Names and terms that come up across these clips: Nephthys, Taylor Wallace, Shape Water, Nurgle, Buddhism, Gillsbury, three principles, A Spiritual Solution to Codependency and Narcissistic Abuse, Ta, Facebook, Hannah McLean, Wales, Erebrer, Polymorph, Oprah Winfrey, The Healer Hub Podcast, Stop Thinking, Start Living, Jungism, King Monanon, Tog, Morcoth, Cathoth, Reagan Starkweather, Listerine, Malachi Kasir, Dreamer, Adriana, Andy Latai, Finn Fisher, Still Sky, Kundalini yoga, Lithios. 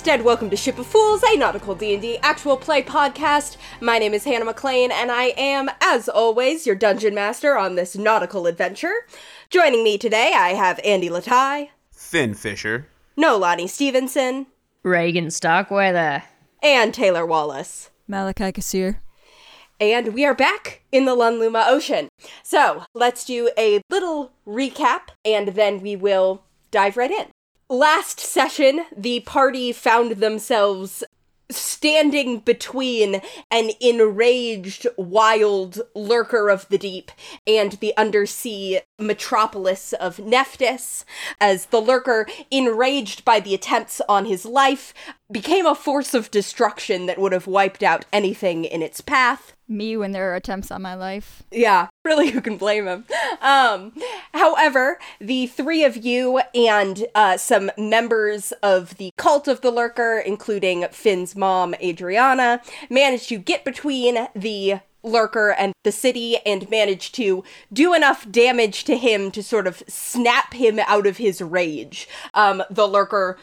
Instead, welcome to Ship of Fools, a nautical D&D actual play podcast. My name is Hannah McLean, and I am, as always, your dungeon master on this nautical adventure. Joining me today, I have Andy Latai, Finn Fisher, Nolani Stevenson, Reagan Starkweather, and Taylor Wallace. Malachi Kasir. And we are back in the Lundluma Ocean. So, let's do a little recap, and then we will dive right in. Last session, the party found themselves standing between an enraged, wild lurker of the deep and the undersea metropolis of Nephthys, as the lurker, enraged by the attempts on his life, became a force of destruction that would have wiped out anything in its path. Me when there are attempts on my life. Yeah, really, who can blame him? However, the three of you and some members of the cult of the lurker, including Finn's mom, Adriana, managed to get between the lurker and the city and managed to do enough damage to him to sort of snap him out of his rage. The lurker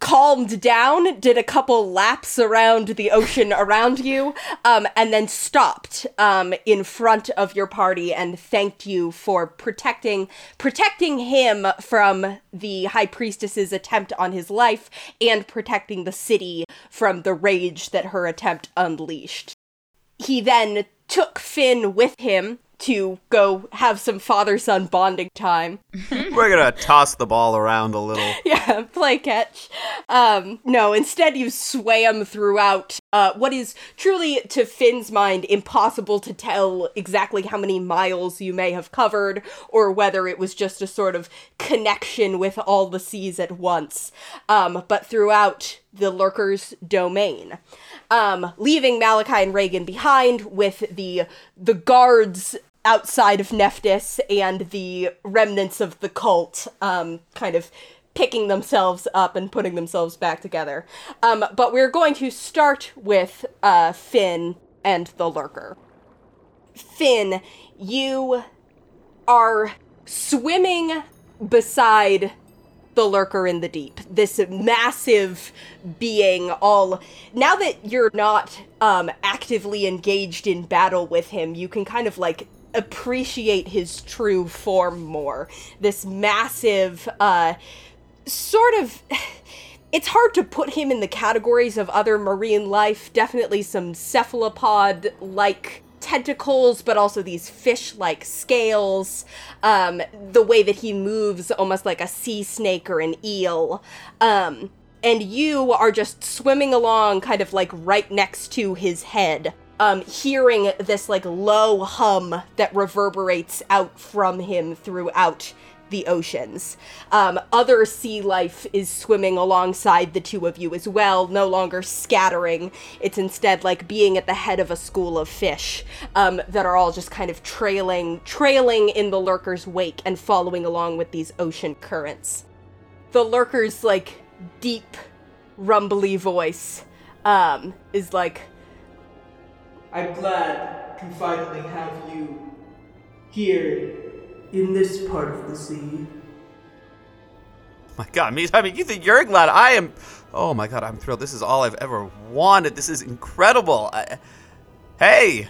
calmed down, did a couple laps around the ocean around you, and then stopped in front of your party and thanked you for protecting him from the High Priestess's attempt on his life and protecting the city from the rage that her attempt unleashed. He then took Finn with him to go have some father-son bonding time. We're gonna toss the ball around a little. Yeah, play catch. No, instead you swam throughout what is truly, to Finn's mind, impossible to tell exactly how many miles you may have covered, or whether it was just a sort of connection with all the seas at once, but throughout the lurker's domain, leaving Malachi and Reagan behind with the guards outside of Nephthys and the remnants of the cult, kind of picking themselves up and putting themselves back together. But we're going to start with Finn and the lurker. Finn, you are swimming beside the lurker in the deep, this massive being. All now that you're not actively engaged in battle with him, you can kind of like appreciate his true form more. This massive sort of it's hard to put him in the categories of other marine life. Definitely some cephalopod like tentacles, but also these fish-like scales, the way that he moves almost like a sea snake or an eel, and you are just swimming along kind of like right next to his head, hearing this like low hum that reverberates out from him throughout the oceans. Other sea life is swimming alongside the two of you as well, no longer scattering. It's instead like being at the head of a school of fish that are all just kind of trailing in the lurker's wake and following along with these ocean currents. The lurker's like deep, rumbly voice is like, "I'm glad to finally have you here in this part of the sea." My God, I mean, you think you're glad? I am. Oh my God, I'm thrilled. This is all I've ever wanted. This is incredible. Hey.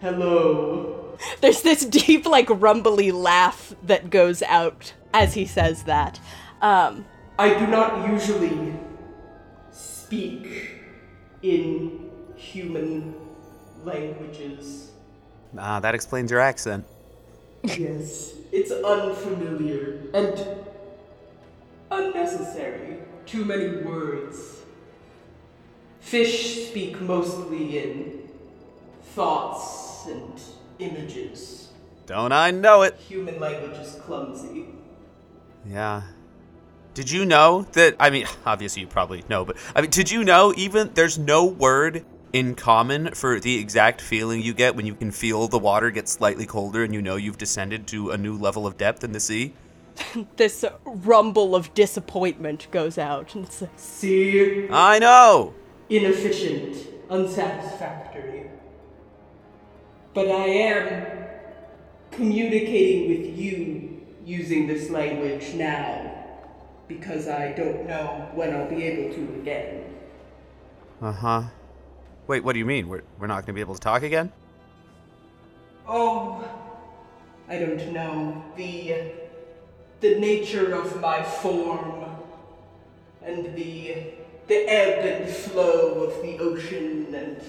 Hello. There's this deep, like, rumbly laugh that goes out as he says that. I do not usually speak in human languages. Ah, that explains your accent. Yes, it's unfamiliar and unnecessary. Too many words. Fish speak mostly in thoughts and images. Don't I know it? Human language is clumsy. Yeah. Did you know that, I mean, obviously you probably know, but I mean, did you know even there's no word in common for the exact feeling you get when you can feel the water get slightly colder and you know you've descended to a new level of depth in the sea? This rumble of disappointment goes out. And it's like, see? I know! Inefficient, unsatisfactory. But I am communicating with you using this language now. because I don't know when I'll be able to again. Uh-huh. Wait, what do you mean? We're not going to be able to talk again? Oh, I don't know. The nature of my form and the ebb and flow of the ocean and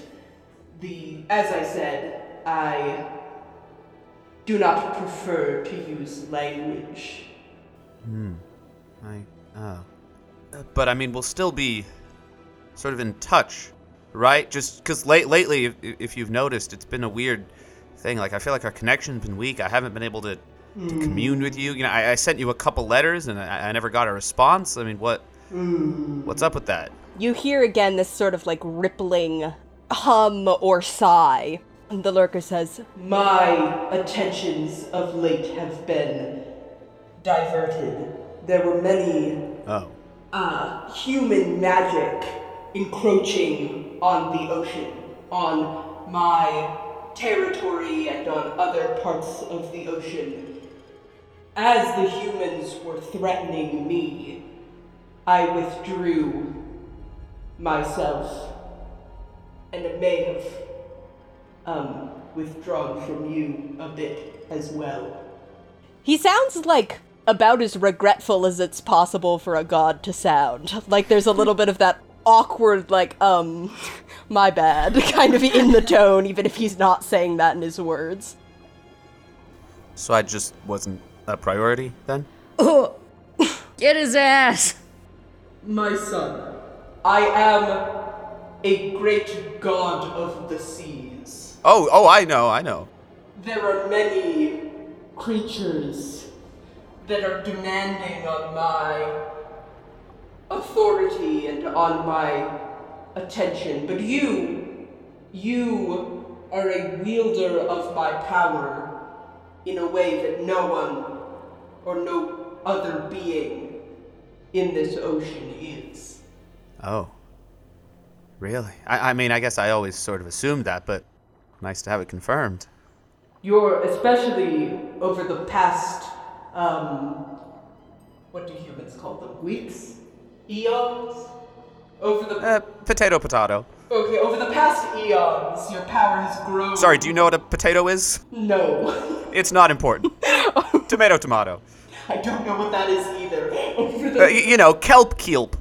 as I said, I do not prefer to use language. But I mean, we'll still be sort of in touch, right? Just because lately, if you've noticed, it's been a weird thing. Like, I feel like our connection's been weak. I haven't been able to commune with you. You know, I sent you a couple letters and I never got a response. I mean, what's up with that? You hear again this sort of like rippling hum or sigh. And the lurker says, "My attentions of late have been diverted. There were many human magic encroaching on the ocean, on my territory and on other parts of the ocean. As the humans were threatening me, I withdrew myself, and it may have withdrawn from you a bit as well." He sounds like about as regretful as it's possible for a god to sound. Like, there's a little bit of that awkward, like, my bad, kind of in the tone, even if he's not saying that in his words. So I just wasn't a priority, then? Oh, get his ass! My son, I am a great god of the seas. Oh, I know. There are many creatures that are demanding on my authority and on my attention. But you are a wielder of my power in a way that no one or no other being in this ocean is. Oh, really? I mean, I guess I always sort of assumed that, but nice to have it confirmed. You're, especially over the past what do humans call them? Weeks? Eons? Over the potato. Okay, over the past eons, your power has grown. Sorry, do you know what a potato is? No. It's not important. Tomato. I don't know what that is either. Over the kelp.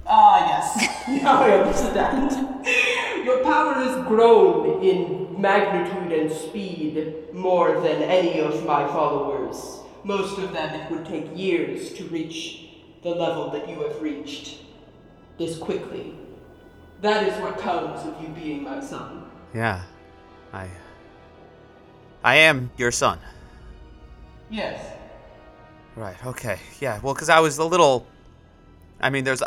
Ah, yes. Now I understand. Your power has grown in magnitude and speed more than any of my followers. Most of them, it would take years to reach the level that you have reached this quickly. That is what comes of you being my son. Yeah, I am your son. Yes. Right, okay, yeah, well, because I was a little... I mean, there's...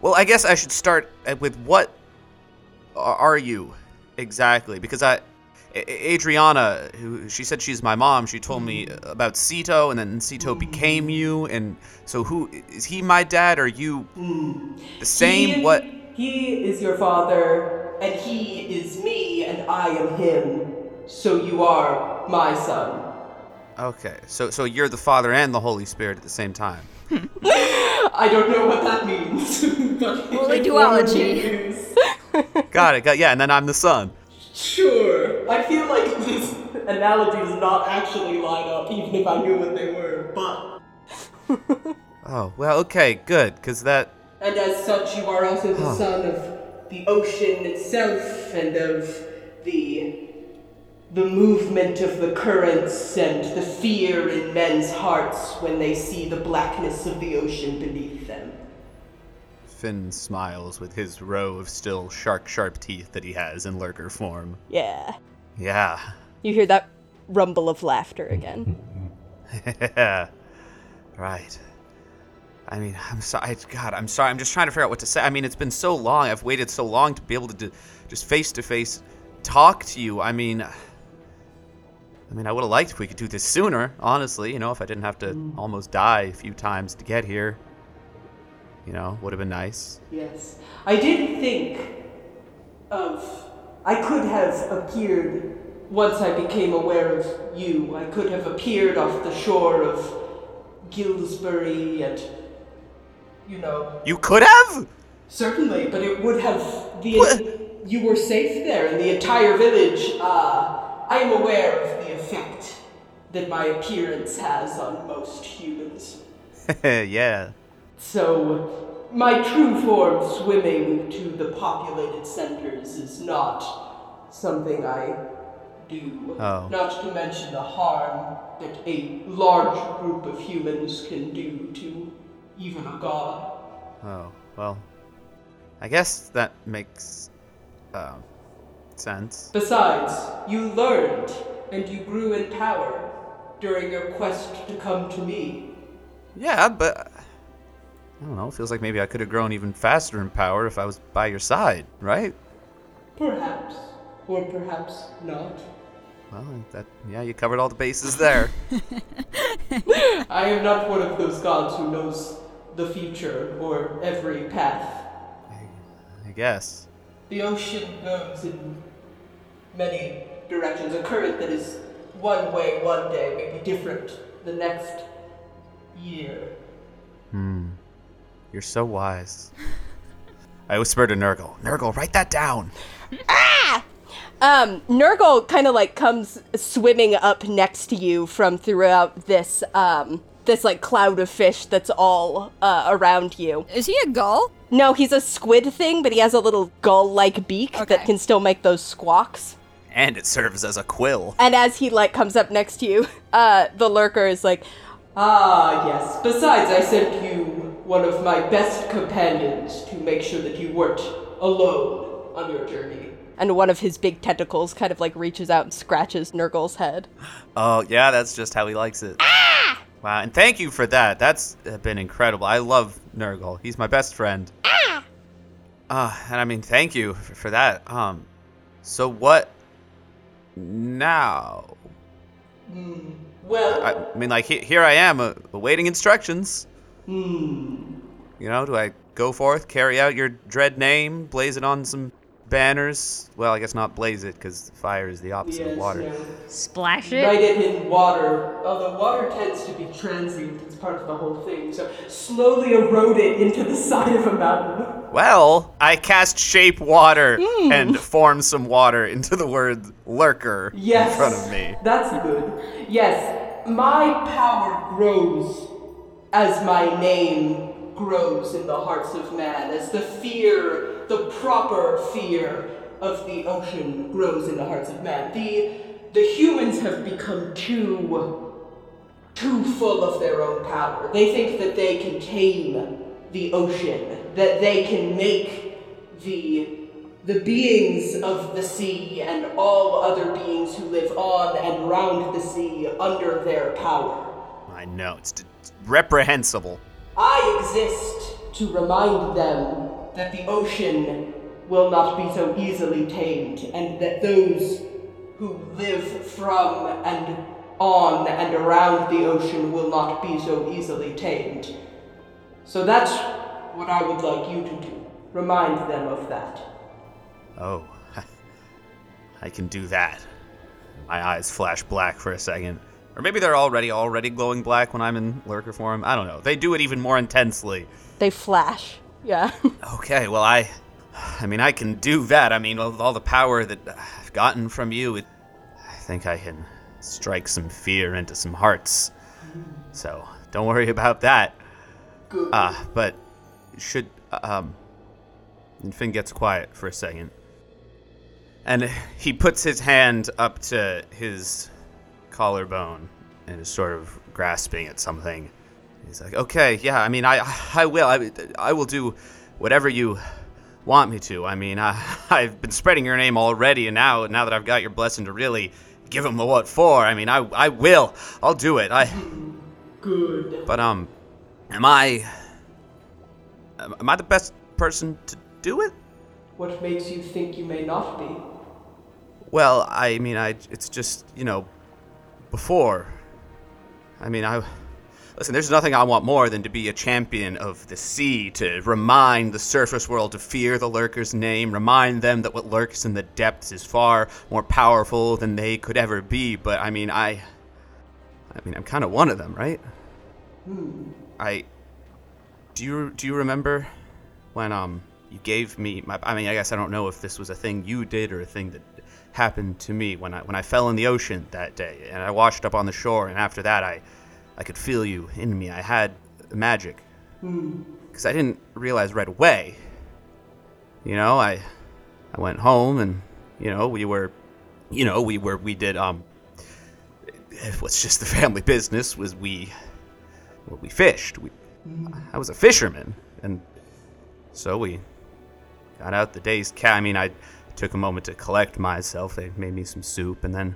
Well, I guess I should start with what are you exactly? Because Adriana, who she said she's my mom, she told me about Seto, and then Seto became you, and so who, is he my dad, or are you the same? He is your father, and he is me, and I am him, so you are my son. Okay, so you're the Father and the Holy Spirit at the same time. I don't know what that means. Holy duology. Got it, yeah, and then I'm the son. Sure. I feel like these analogies not actually line up, even if I knew what they were, but... Oh, well, okay, good, because that... And as such, you are also the son of the ocean itself, and of the movement of the currents, and the fear in men's hearts when they see the blackness of the ocean beneath them. Finn smiles with his row of still sharp teeth that he has in lurker form. Yeah. You hear that rumble of laughter again. Yeah. Right. I mean, I'm sorry. God, I'm sorry. I'm just trying to figure out what to say. I mean, it's been so long. I've waited so long to be able to just face-to-face talk to you. I mean, I would have liked if we could do this sooner, honestly, if I didn't have to almost die a few times to get here. Would have been nice. Yes. I did think I could have appeared, once I became aware of you, I could have appeared off the shore of Gillsbury and, you know. You could have? Certainly, but it would have... You were safe there, and the entire village, I am aware of the effect that my appearance has on most humans. Yeah. So, my true form swimming to the populated centers is not something I do. Oh. Not to mention the harm that a large group of humans can do to even a god. Oh, well, I guess that makes sense. Besides, you learned and you grew in power during your quest to come to me. Yeah, but I don't know, it feels like maybe I could have grown even faster in power if I was by your side, right? Perhaps. Or perhaps not. Well, you covered all the bases there. I am not one of those gods who knows the future or every path. I guess. The ocean goes in many directions. A current that is one way one day may be different the next year. You're so wise. I whispered to Nurgle. Nurgle, write that down. Ah! Nurgle kind of like comes swimming up next to you from throughout this this like cloud of fish that's all around you. Is he a gull? No, he's a squid thing, but he has a little gull-like beak that can still make those squawks. And it serves as a quill. And as he like comes up next to you, the lurker is like, "Ah, yes. Besides, I sent you one of my best companions to make sure that you weren't alone on your journey." And one of his big tentacles kind of like reaches out and scratches Nurgle's head. Oh, yeah, that's just how he likes it. Ah! Wow, and thank you for that. That's been incredible. I love Nurgle. He's my best friend. Ah! And I mean, thank you for that. So what now? Well... I mean, like, here I am, awaiting instructions. You know, do I go forth, carry out your dread name, blaze it on some... banners. Well, I guess not blaze it, because fire is the opposite of water. No. Splash it? Light it in water. Although water tends to be transient, it's part of the whole thing. So slowly erode it into the side of a mountain. Well, I cast Shape Water and form some water into the word lurker in front of me. That's good. Yes, my power grows as my name grows in the hearts of man, as the fear... the proper fear of the ocean grows in the hearts of man. The humans have become too full of their own power. They think that they can tame the ocean, that they can make the beings of the sea and all other beings who live on and round the sea under their power. I know, it's reprehensible. I exist to remind them that the ocean will not be so easily tamed, and that those who live from and on and around the ocean will not be so easily tamed. So that's what I would like you to do. Remind them of that. Oh, I can do that. My eyes flash black for a second. Or maybe they're already glowing black when I'm in lurker form. I don't know. They do it even more intensely. They flash. Yeah. Okay, well, I mean, I can do that. I mean, with all the power that I've gotten from you, I think I can strike some fear into some hearts. So, don't worry about that. Good. But should, and Finn gets quiet for a second. And he puts his hand up to his collarbone and is sort of grasping at something. He's like, okay, yeah, I mean, I will do whatever you want me to. I mean, I've been spreading your name already, and now that I've got your blessing to really give him the what for, I mean, I will. I'll do it. Good. But, am I the best person to do it? What makes you think you may not be? Well, I mean, it's just, you know, before. I mean, Listen, there's nothing I want more than to be a champion of the sea, to remind the surface world to fear the lurker's name, remind them that what lurks in the depths is far more powerful than they could ever be. But, I mean, I'm kind of one of them, right? Do you remember when you gave me my, I mean, I guess I don't know if this was a thing you did or a thing that happened to me when I fell in the ocean that day and I washed up on the shore, and after that I could feel you in me. I had magic. Because I didn't realize right away. You know, I went home and, we did what's just the family business was we fished. I was a fisherman, and so we got out the day's catch. I mean, I took a moment to collect myself. They made me some soup, and then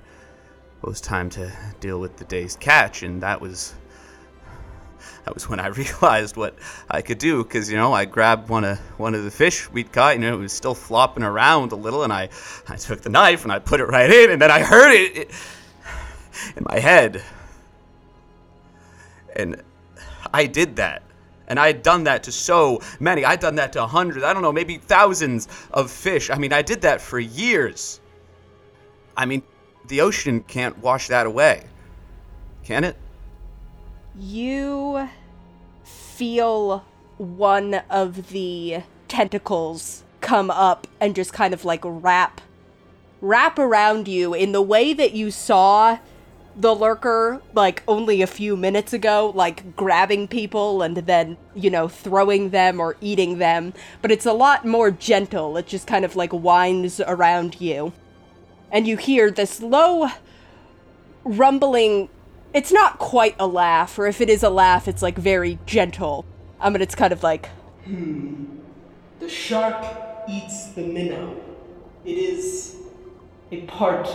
it was time to deal with the day's catch, and that was when I realized what I could do, because, I grabbed one of the fish we'd caught, it was still flopping around a little, and I took the knife, and I put it right in, and then I heard it in my head. And I did that. And I had done that to so many. I'd done that to hundreds, I don't know, maybe thousands of fish. I mean, I did that for years. I mean, the ocean can't wash that away, can it? You feel one of the tentacles come up and just kind of like wrap around you in the way that you saw the lurker like only a few minutes ago, like grabbing people and then, throwing them or eating them. But it's a lot more gentle. It just kind of like winds around you. And you hear this low rumbling. It's not quite a laugh, or if it is a laugh, it's like very gentle. And it's kind of like, the shark eats the minnow. It is a part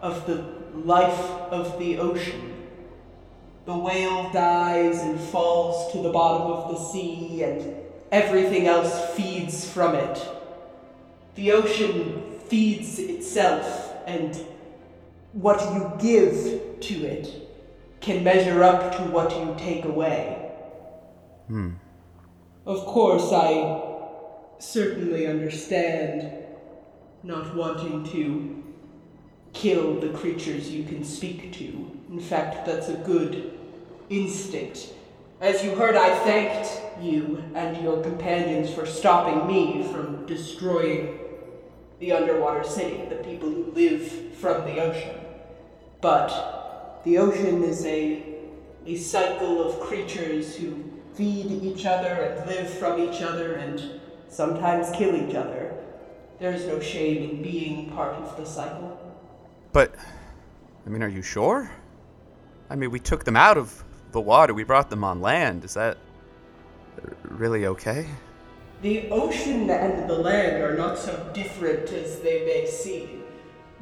of the life of the ocean. The whale dies and falls to the bottom of the sea, and everything else feeds from it. The ocean feeds itself, and what you give to it can measure up to what you take away. Of course, I certainly understand not wanting to kill the creatures you can speak to. In fact, that's a good instinct. As you heard, I thanked you and your companions for stopping me from destroying the underwater city, the people who live from the ocean. But the ocean is a cycle of creatures who feed each other and live from each other and sometimes kill each other. There is no shame in being part of the cycle. But, I mean, are you sure? I mean, we took them out of the water. We brought them on land. Is that really okay? The ocean and the land are not so different as they may seem.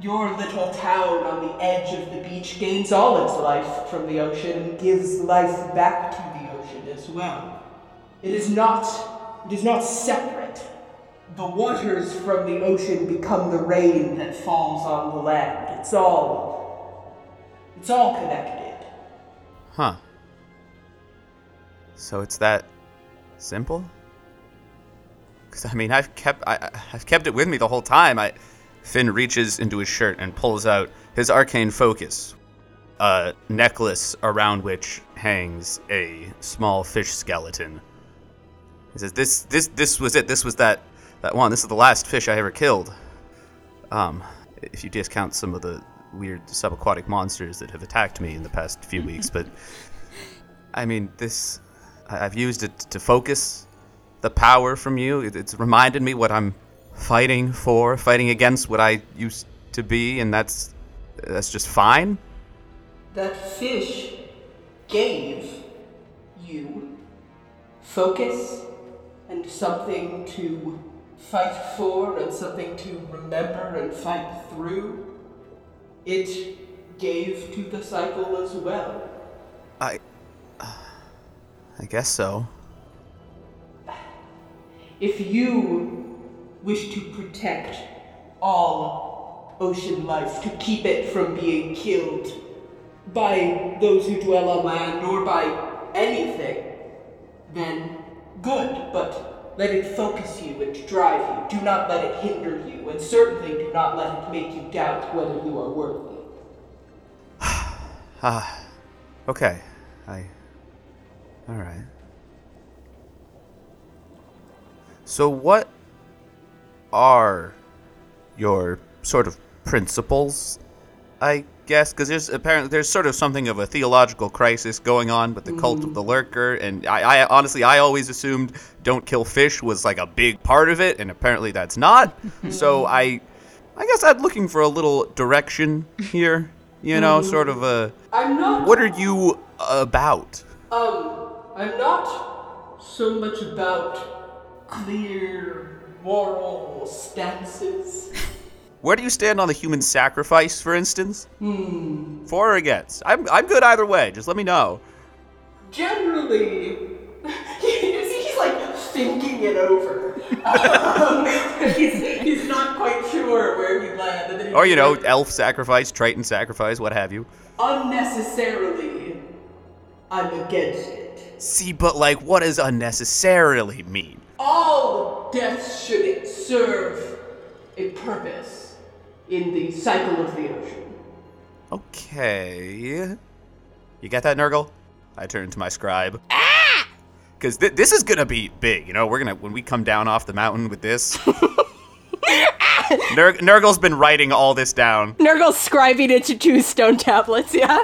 Your little town on the edge of the beach gains all its life from the ocean and gives life back to the ocean as well. It is not separate. The waters from the ocean become the rain that falls on the land. It's all connected. Huh. So it's that simple? Because, I mean, I've kept it with me the whole time. Finn reaches into his shirt and pulls out his arcane focus, a necklace around which hangs a small fish skeleton. He says, this was it. This was that one. This is the last fish I ever killed. If you discount some of the weird subaquatic monsters that have attacked me in the past few weeks. But, I mean, this, I've used it to focus the power from you. It's reminded me what I'm fighting against what I used to be, and that's just fine. That fish gave you focus and something to fight for and something to remember and fight through. It gave to the cycle as well. I guess so. If you wish to protect all ocean life, to keep it from being killed by those who dwell on land or by anything, then good, but let it focus you and drive you. Do not let it hinder you, and certainly do not let it make you doubt whether you are worthy. Okay. I All right. So what are your sort of principles, I guess? Because there's sort of something of a theological crisis going on with the cult of the Lurker. And I honestly, I always assumed don't kill fish was like a big part of it. And apparently that's not. So I guess I'm looking for a little direction here. You know, sort of a... I'm not... What are you about? I'm not so much about clear moral stances. Where do you stand on the human sacrifice, for instance? For or against? I'm good either way. Just let me know. Generally... he's like thinking it over. He's not quite sure where he'd land. Or, you know, elf sacrifice, Triton sacrifice, what have you. Unnecessarily, I'm against it. See, but, like, what does unnecessarily mean? All deaths should serve a purpose in the cycle of the ocean. Okay. You got that, Nurgle? I turn to my scribe. Because this is going to be big, you know? We're going to, when we come down off the mountain with this. Nurgle's been writing all this down. Nurgle's scribing into two stone tablets, yeah?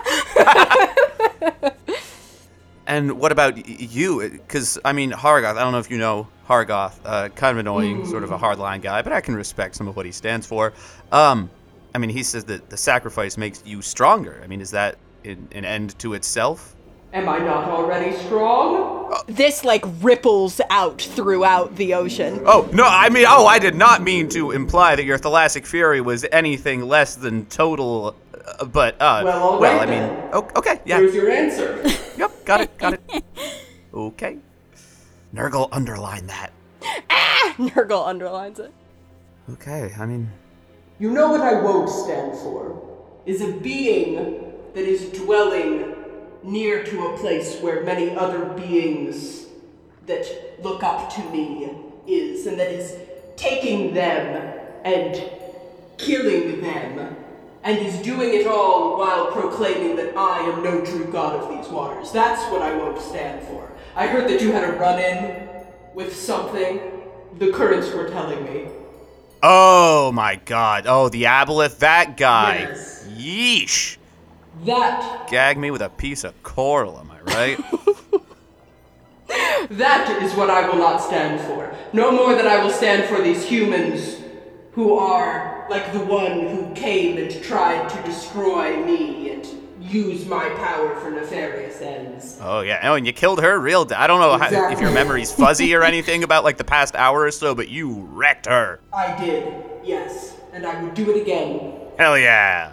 And what about you? Because, I mean, Hargoth, I don't know if you know Hargoth, kind of annoying, sort of a hardline guy, but I can respect some of what he stands for. I mean, he says that the sacrifice makes you stronger. I mean, is that an end to itself? Am I not already strong? This, like, ripples out throughout the ocean. Oh, no, I mean, I did not mean to imply that your thalassic fury was anything less than total, well, I mean, okay, yeah. Here's your answer. Yep, got it. Okay. Nurgle, underline that. Nurgle underlines it. Okay, I mean... You know what I won't stand for? Is a being that is dwelling near to a place where many other beings that look up to me is, and that is taking them and killing them, and is doing it all while proclaiming that I am no true god of these waters. That's what I won't stand for. I heard that you had a run-in with something, the currents were telling me. Oh my god, the Aboleth, that guy. Yes. Yeesh. That... Gag me with a piece of coral, am I right? That is what I will not stand for. No more than I will stand for these humans who are like the one who came and tried to destroy me and use my power for nefarious ends. Oh, yeah. Oh, and you killed her I don't know exactly if your memory's fuzzy or anything about, like, the past hour or so, but you wrecked her. I did, yes. And I would do it again. Hell yeah.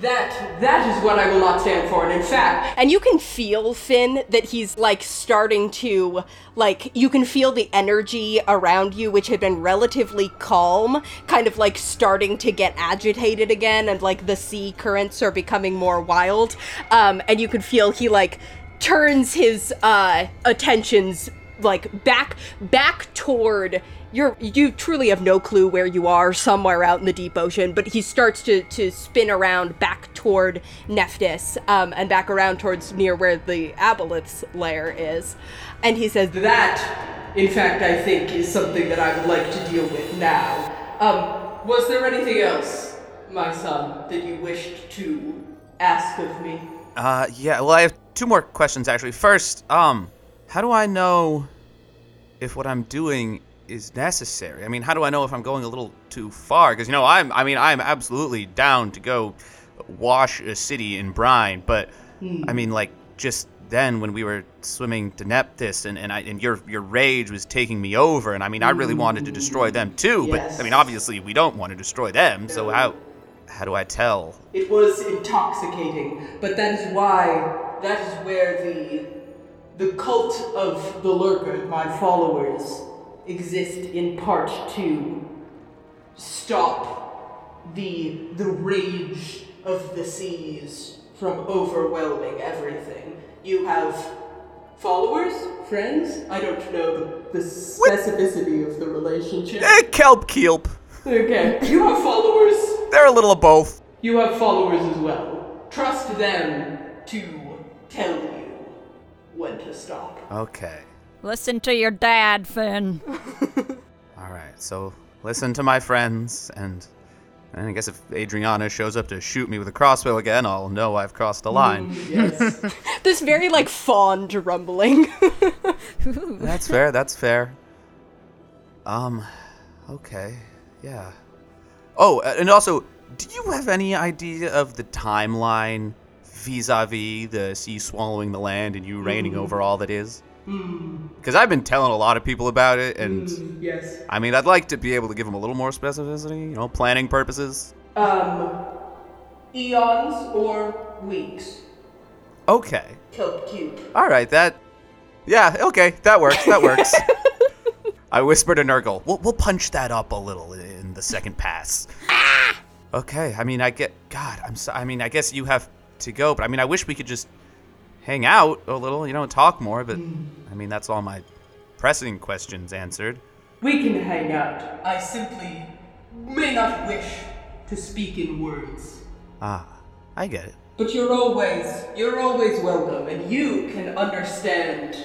That is what I will not stand for, and in fact... And you can feel, Finn, that he's, like, starting to, like, you can feel the energy around you, which had been relatively calm, kind of, like, starting to get agitated again, and, like, the sea currents are becoming more wild. And you can feel he, like, turns his attentions, like, back toward... You truly have no clue where you are, somewhere out in the deep ocean, but he starts to spin around back toward Nephthys, and back around towards near where the Aboleth's lair is. And he says, that, in fact, I think is something that I would like to deal with now. Was there anything else, my son, that you wished to ask of me? Yeah, well, I have two more questions, actually. First, how do I know if what I'm doing is necessary? I mean, how do I know if I'm going a little too far? Because, you know, I'm absolutely down to go wash a city in brine, but I mean, like, just then when we were swimming to Nephthys and your rage was taking me over, and I mean, I really wanted to destroy them too, yes. But I mean, obviously we don't want to destroy them, so how do I tell? It was intoxicating, but that is where the cult of the Lurker, my followers, exist in part to stop the rage of the seas from overwhelming everything. You have followers? Friends? I don't know the specificity of the relationship. Kelp. Okay. You have followers? They're a little of both. You have followers as well. Trust them to tell you when to stop. Okay. Listen to your dad, Finn. All right, so listen to my friends, and I guess if Adriana shows up to shoot me with a crossbow again, I'll know I've crossed the line. Yes. This very, fond rumbling. That's fair. Okay, yeah. Oh, and also, do you have any idea of the timeline vis-a-vis the sea swallowing the land and you reigning over all that is? Because I've been telling a lot of people about it, and yes. I mean, I'd like to be able to give them a little more specificity, planning purposes. Eons or weeks. Okay. Help cute. All right, that works. I whispered to Nurgle, we'll punch that up a little in the second pass. Okay, I guess you have to go, but I wish we could just hang out a little, talk more, but that's all my pressing questions answered. We can hang out. I simply may not wish to speak in words. Ah, I get it. But you're always welcome, and you can understand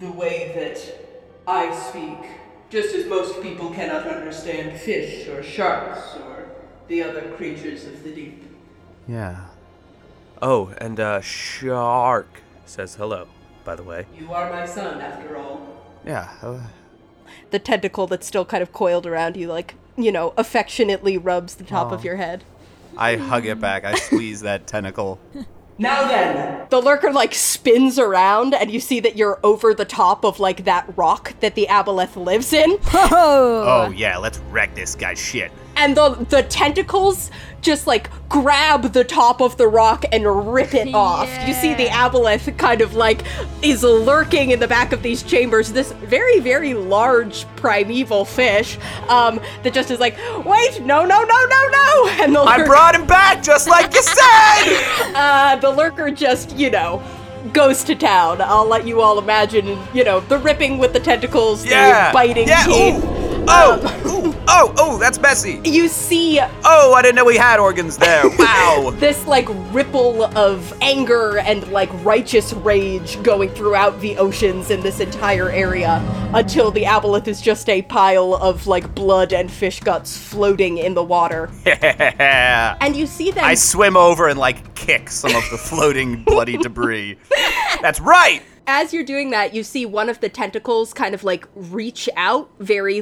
the way that I speak, just as most people cannot understand fish or sharks or the other creatures of the deep. Yeah. Oh, and Shark says hello, by the way. You are my son, after all. Yeah. The tentacle that's still kind of coiled around you, affectionately rubs the top of your head. I hug it back. I squeeze that tentacle. Now then! The lurker, spins around, and you see that you're over the top of, that rock that the Aboleth lives in. Oh, yeah, let's wreck this guy's shit. And the tentacles just, grab the top of the rock and rip it off. Yeah. You see the Aboleth kind of, is lurking in the back of these chambers. This very, very large primeval fish that just is wait, no. And the lurker, I brought him back just like you said! The lurker just, goes to town. I'll let you all imagine, the ripping with the tentacles, the biting teeth. Ooh. Oh, that's messy. You see... Oh, I didn't know we had organs there. Wow. This, ripple of anger and, righteous rage going throughout the oceans in this entire area until the Aboleth is just a pile of, blood and fish guts floating in the water. Yeah. And you see them... I swim over and, kick some of the floating bloody debris. That's right! As you're doing that, you see one of the tentacles kind of, reach out very,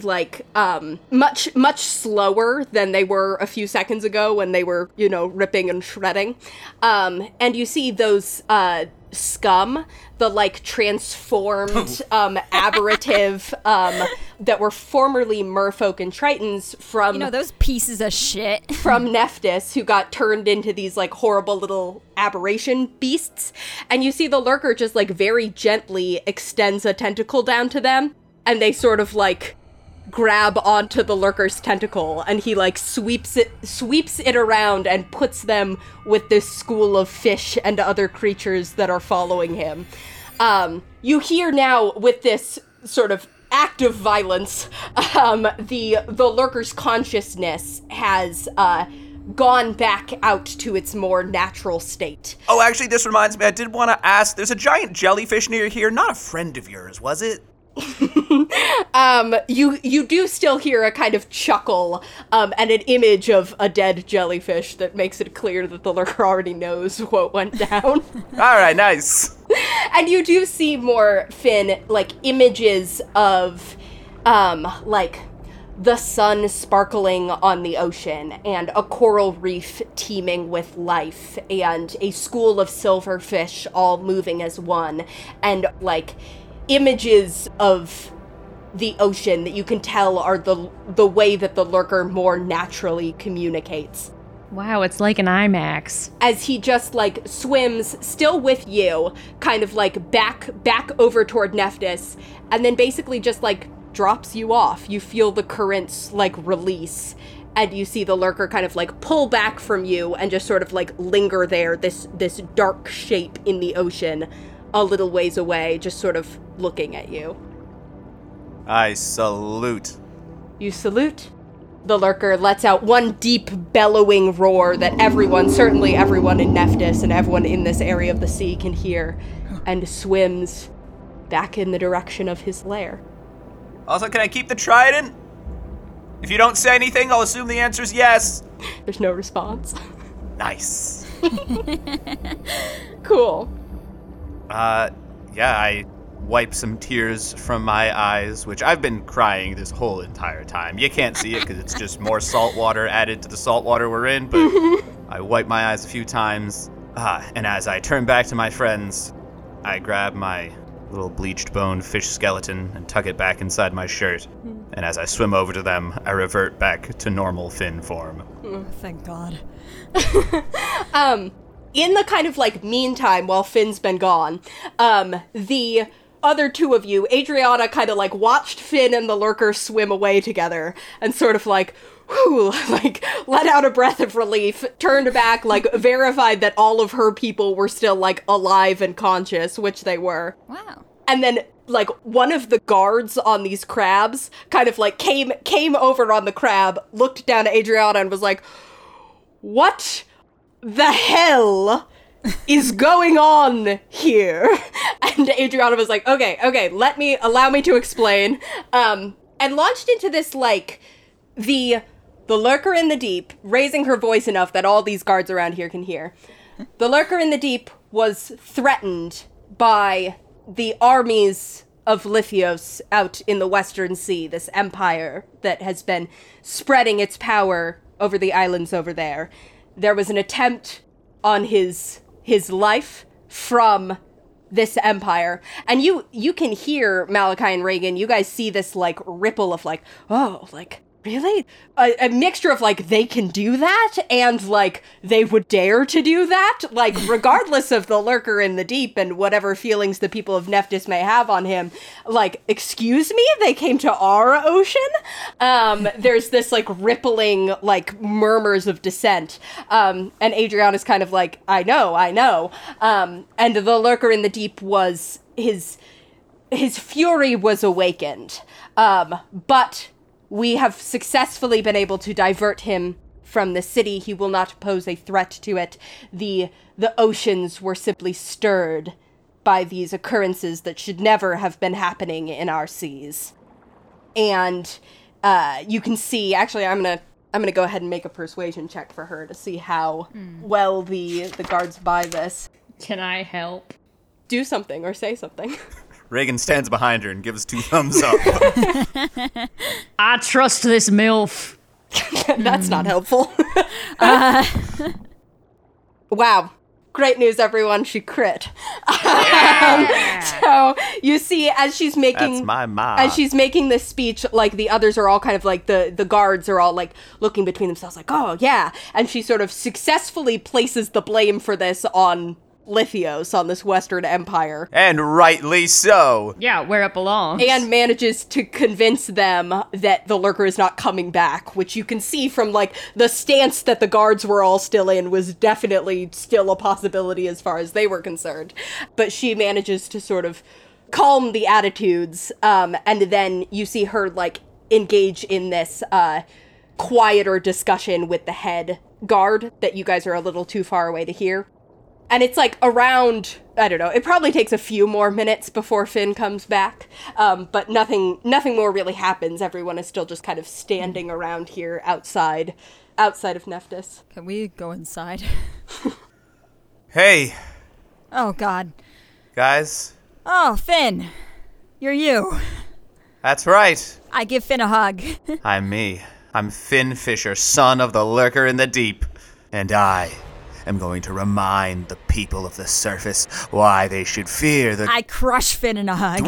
much, much slower than they were a few seconds ago when they were, ripping and shredding. And you see those, scum, the, transformed, aberrative, that were formerly merfolk and tritons from... those pieces of shit. From Nephthys, who got turned into these, horrible little... aberration beasts, and you see the lurker just very gently extends a tentacle down to them, and they sort of grab onto the lurker's tentacle, and he sweeps it around and puts them with this school of fish and other creatures that are following him. You hear now with this sort of act of violence, the lurker's consciousness has gone back out to its more natural state. Oh, actually, this reminds me, I did want to ask, there's a giant jellyfish near here, not a friend of yours, was it? You do still hear a kind of chuckle, and an image of a dead jellyfish that makes it clear that the lurker already knows what went down. All right, nice. And you do see more, Finn, images of, the sun sparkling on the ocean, and a coral reef teeming with life, and a school of silverfish all moving as one, and, images of the ocean that you can tell are the way that the lurker more naturally communicates. Wow, it's like an IMAX. As he just, swims, still with you, kind of, back over toward Nephthys, and then basically just, drops you off. You feel the currents release, and you see the lurker kind of pull back from you and just sort of linger there, this dark shape in the ocean a little ways away, just sort of looking at you. I salute. You salute, The Lurker lets out one deep bellowing roar that everyone, certainly everyone in Nephthys and everyone in this area of the sea can hear, and swims back in the direction of his lair. Also, can I keep the trident? If you don't say anything, I'll assume the answer is yes. There's no response. Nice. Cool. Yeah, I wipe some tears from my eyes, which I've been crying this whole entire time. You can't see it because it's just more salt water added to the salt water we're in, but I wipe my eyes a few times. And as I turn back to my friends, I grab my little bleached bone fish skeleton and tuck it back inside my shirt. And as I swim over to them, I revert back to normal fin form. Oh, thank God. In the kind of like meantime, while Finn's been gone, the other two of you, Adriana kind of like watched Finn and the Lurker swim away together and sort of like, whew, like let out a breath of relief, turned back, like verified that all of her people were still like alive and conscious, which they were. Wow. And then like one of the guards on these crabs kind of like came over on the crab, looked down at Adriana and was like, what the hell is going on here? And Adriana was like, okay, allow me to explain. And launched into this like the Lurker in the Deep, raising her voice enough that all these guards around here can hear. The Lurker in the Deep was threatened by the armies of Lithios out in the Western Sea, this empire that has been spreading its power over the islands over there. There was an attempt on his life from this empire. And you can hear Malachi and Reagan, you guys see this like ripple of like, oh, like, really? A mixture of like, they can do that and like, they would dare to do that. Like, regardless of the Lurker in the Deep and whatever feelings the people of Nephthys may have on him, like, excuse me, they came to our ocean? There's this like rippling, like murmurs of dissent. And Adriana is kind of like, I know. And the Lurker in the Deep was, his fury was awakened. But we have successfully been able to divert him from the city. He will not pose a threat to it. The oceans were simply stirred by these occurrences that should never have been happening in our seas. And you can see, actually, I'm gonna go ahead and make a persuasion check for her to see how well the guards buy this. Can I help? Do something or say something. Reagan stands behind her and gives two thumbs up. I trust this MILF. That's not helpful. Wow. Great news, everyone. She crit. Yeah! So you see, as she's making this speech, like the others are all kind of like, the guards are all like looking between themselves like, oh, yeah. And she sort of successfully places the blame for this on Lithios, on this Western Empire. And rightly so. Yeah, where it belongs. And manages to convince them that the Lurker is not coming back, which you can see from, like, the stance that the guards were all still in was definitely still a possibility as far as they were concerned. But she manages to sort of calm the attitudes, and then you see her, like, engage in this quieter discussion with the head guard that you guys are a little too far away to hear. And it's like around, I don't know, it probably takes a few more minutes before Finn comes back, but nothing more really happens. Everyone is still just kind of standing around here outside of Nephthys. Can we go inside? Hey. Oh, God. Guys. Oh, Finn. You're you. That's right. I give Finn a hug. I'm me. I'm Finn Fisher, son of the Lurker in the Deep. And I'm going to remind the people of the surface why they should fear the... I crush Finn in a hug.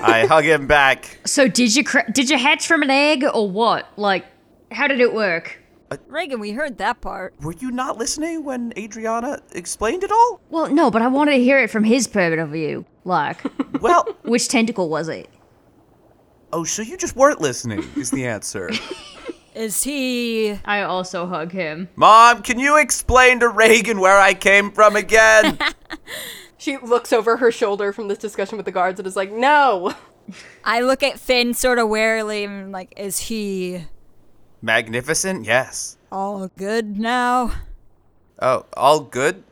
I hug him back. So did you hatch from an egg or what? Like, how did it work? Reagan, we heard that part. Were you not listening when Adriana explained it all? Well, no, but I wanted to hear it from his point of view. Like, well, which tentacle was it? Oh, so you just weren't listening is the answer. Is he... I also hug him. Mom, can you explain to Reagan where I came from again? She looks over her shoulder from this discussion with the guards and is like, no. I look at Finn sort of warily and I'm like, is he Magnificent, yes. All good now? Oh, all good?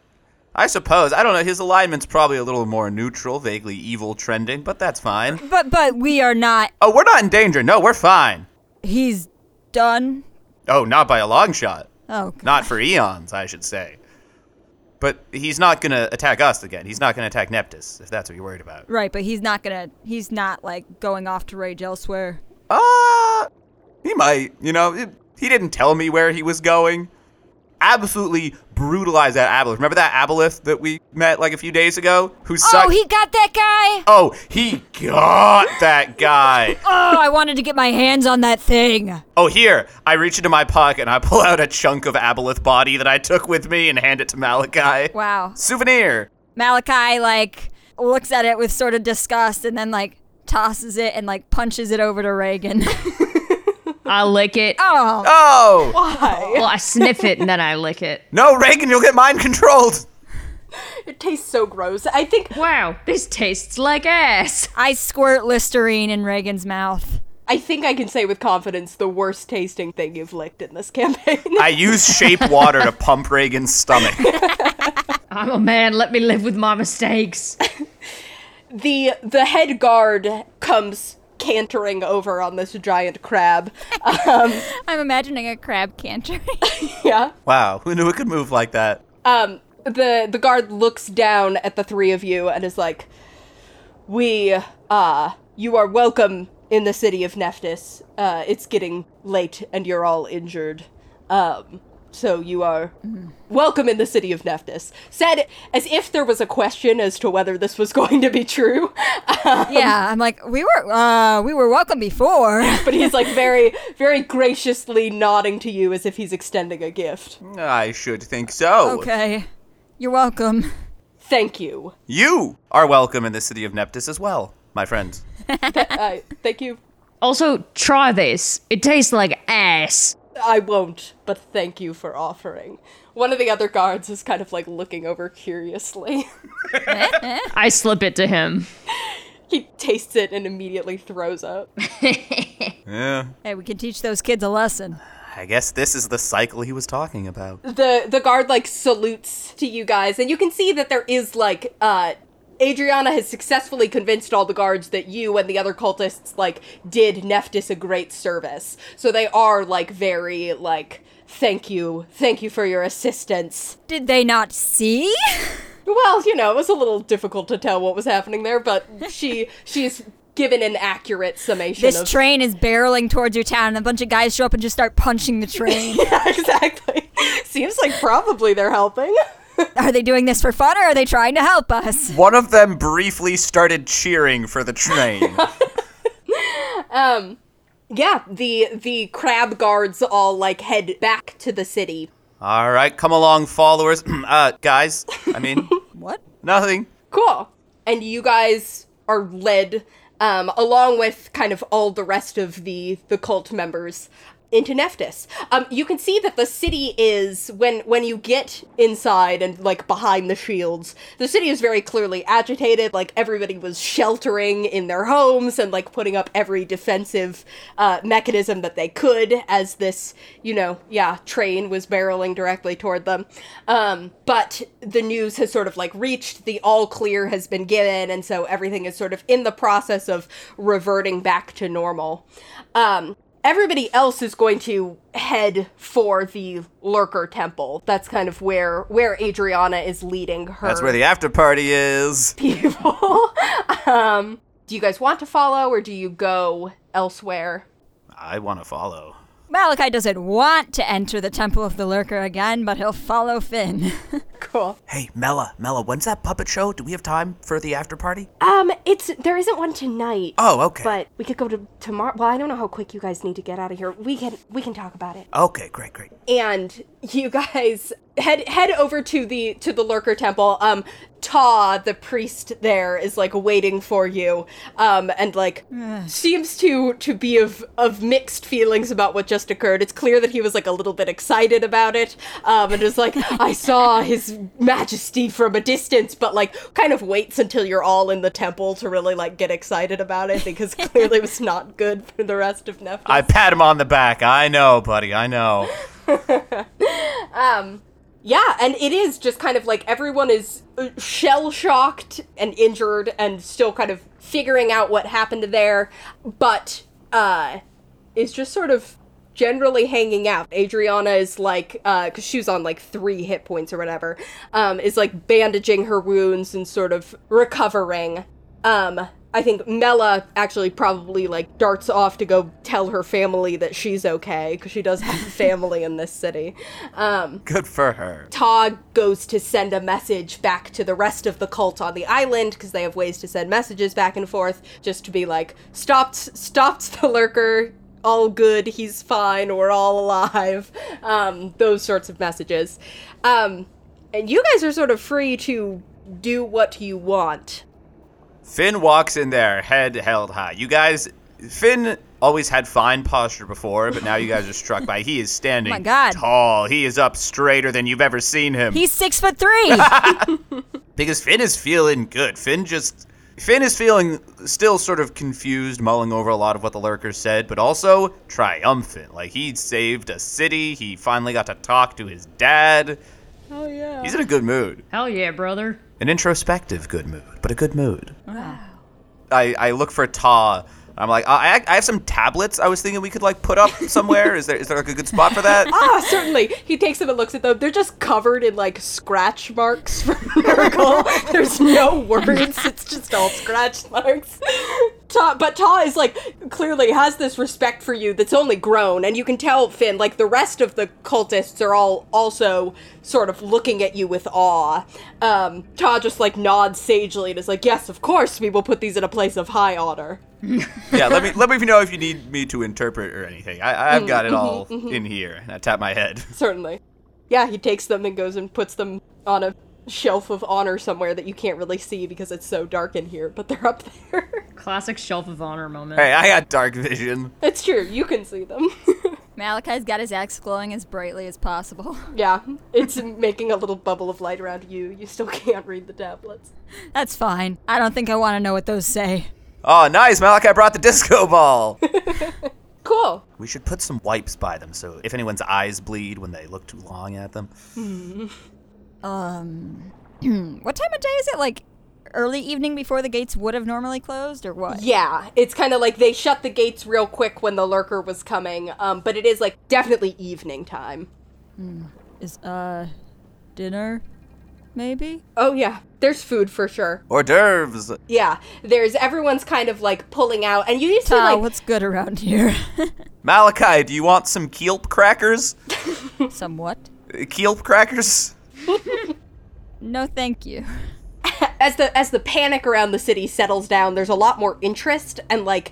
I suppose. I don't know. His alignment's probably a little more neutral, vaguely evil trending, but that's fine. But we are not... Oh, we're not in danger. No, we're fine. He's done? Oh, not by a long shot. Oh, God. Not for eons, I should say. But he's not going to attack us again. He's not going to attack Nephthys, if that's what you're worried about. Right, but he's not going to... He's not, like, going off to rage elsewhere. He might. You know, he didn't tell me where he was going. Absolutely brutalized that Aboleth. Remember that Aboleth that we met like a few days ago? Who sucked? Oh, he got that guy? Oh, he got that guy. Oh, I wanted to get my hands on that thing. Oh, here. I reach into my pocket and I pull out a chunk of Aboleth body that I took with me and hand it to Malachi. Wow. Souvenir. Malachi, looks at it with sort of disgust and then, tosses it and, punches it over to Reagan. I lick it. Oh. Why? Well, I sniff it and then I lick it. No, Reagan, you'll get mind controlled. It tastes so gross. I think... Wow, this tastes like ass. I squirt Listerine in Reagan's mouth. I think I can say with confidence the worst tasting thing you've licked in this campaign. I use Shape Water to pump Reagan's stomach. I'm a man. Let me live with my mistakes. The head guard comes... cantering over on this giant crab. I'm imagining a crab cantering. Yeah. Wow, who knew it could move like that? The guard looks down at the three of you and is like, you are welcome in the city of Nephthys. It's getting late and you're all injured. So you are welcome in the city of Nephthys. Said as if there was a question as to whether this was going to be true. Yeah, I'm like, we were welcome before. But he's very, very graciously nodding to you as if he's extending a gift. I should think so. Okay, you're welcome. Thank you. You are welcome in the city of Nephthys as well, my friends. Thank you. Also, try this. It tastes like ass. I won't, but thank you for offering. One of the other guards is kind of looking over curiously. I slip it to him. He tastes it and immediately throws up. Yeah. Hey, we can teach those kids a lesson. I guess this is the cycle he was talking about. The guard, salutes to you guys, and you can see that there is, Adriana has successfully convinced all the guards that you and the other cultists, did Nephthys a great service. So they are, very, thank you for your assistance. Did they not see? Well, it was a little difficult to tell what was happening there, but she's given an accurate summation. This train is barreling towards your town, and a bunch of guys show up and just start punching the train. Yeah, exactly. Seems like probably they're helping. Are they doing this for fun, or are they trying to help us? One of them briefly started cheering for the train. Yeah, the crab guards all, head back to the city. All right, come along, followers. Guys, I mean... What? Nothing. Cool. And you guys are led, along with kind of all the rest of the cult members, into Nephthys. You can see that the city is, when you get inside and, behind the shields, the city is very clearly agitated. Everybody was sheltering in their homes and, putting up every defensive mechanism that they could as this, train was barreling directly toward them. But the news has sort of, reached. The all clear has been given, and so everything is sort of in the process of reverting back to normal. Everybody else is going to head for the Lurker Temple. That's kind of where Adriana is leading her. That's where the after party is. People. Do you guys want to follow, or do you go elsewhere? I want to follow. Malachi doesn't want to enter the Temple of the Lurker again, but he'll follow Finn. Cool. Hey, Mella, when's that puppet show? Do we have time for the after party? There isn't one tonight. Oh, okay. But we could go to tomorrow. Well, I don't know how quick you guys need to get out of here. We can talk about it. Okay, great. And you guys head over to the Lurker Temple. Ta, the priest there, is like waiting for you, and like seems to be of mixed feelings about what just occurred. It's clear that he was like a little bit excited about it, and is like, I saw His Majesty from a distance, but like kind of waits until you're all in the temple to really like get excited about it, because clearly it was not good for the rest of Nephthys. I pat him on the back. I know, buddy, I know. Yeah, and it is just kind of like everyone is shell-shocked and injured and still kind of figuring out what happened there, but is just sort of generally hanging out. Adriana is like, because she was on like 3 hit points or whatever, is like bandaging her wounds and sort of recovering. I think Mella actually probably like darts off to go tell her family that she's okay, because she does have a family in this city. Good for her. Tog goes to send a message back to the rest of the cult on the island, because they have ways to send messages back and forth, just to be like, stopped the Lurker, all good, he's fine, we're all alive. Those sorts of messages. And you guys are sort of free to do what you want. Finn walks in there, head held high. You guys, Finn always had fine posture before, but now you guys are struck by he is standing tall. He is up straighter than you've ever seen him. He's 6'3". Because Finn is feeling good. Finn is feeling still sort of confused, mulling over a lot of what the Lurkers said, but also triumphant. Like, he saved a city. He finally got to talk to his dad. Hell yeah. He's in a good mood. Hell yeah, brother. An introspective good mood, but a good mood. Wow. I look for Ta. I'm like, I have some tablets I was thinking we could, like, put up somewhere. Is there like, a good spot for that? Ah, certainly. He takes them and looks at them. They're just covered in, like, scratch marks from Nurgle. There's no words. It's just all scratch marks. But Ta is, like, clearly has this respect for you that's only grown. And you can tell, Finn, like, the rest of the cultists are all also sort of looking at you with awe. Ta just, like, nods sagely and is like, yes, of course, we will put these in a place of high honor. Yeah, let me know if you need me to interpret or anything. I've got it all in here. And I tap my head. Certainly. Yeah, he takes them and goes and puts them on a shelf of honor somewhere that you can't really see because it's so dark in here, but they're up there. Classic shelf of honor moment. Hey, I got dark vision. It's true, you can see them. Malachi's got his axe glowing as brightly as possible. Yeah, it's making a little bubble of light around you. You still can't read the tablets. That's fine. I don't think I want to know what those say. Oh, nice, Malachi brought the disco ball. Cool. We should put some wipes by them, so if anyone's eyes bleed when they look too long at them. What time of day is it? Like, early evening before the gates would have normally closed, or what? Yeah, it's kind of like they shut the gates real quick when the Lurker was coming, but it is, like, definitely evening time. Is, dinner, maybe? Oh, yeah. There's food for sure. Hors d'oeuvres. Yeah, everyone's kind of, like, pulling out, and you need to, like... what's good around here? Malachi, do you want some keelp crackers? Some what? Keelp crackers? No, thank you. As the panic around the city settles down, there's a lot more interest, and, like,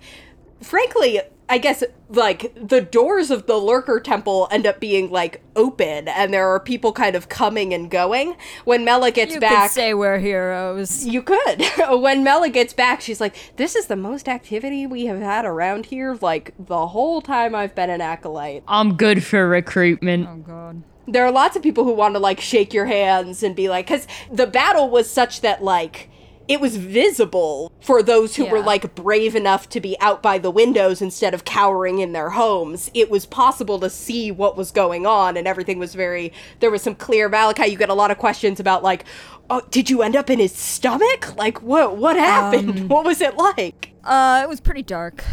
frankly, I guess, like, the doors of the Lurker Temple end up being, like, open, and there are people kind of coming and going. When Mella gets back... You could say we're heroes. You could. When Mella gets back, she's like, this is the most activity we have had around here, like, the whole time I've been an acolyte. I'm good for recruitment. Oh, God. There are lots of people who want to, like, shake your hands and be like, because the battle was such that, like, it was visible for those who were, like, brave enough to be out by the windows instead of cowering in their homes. It was possible to see what was going on, and everything was there was some clear Malachi. You get a lot of questions about, like, oh, did you end up in his stomach? Like, what happened? What was it like? It was pretty dark.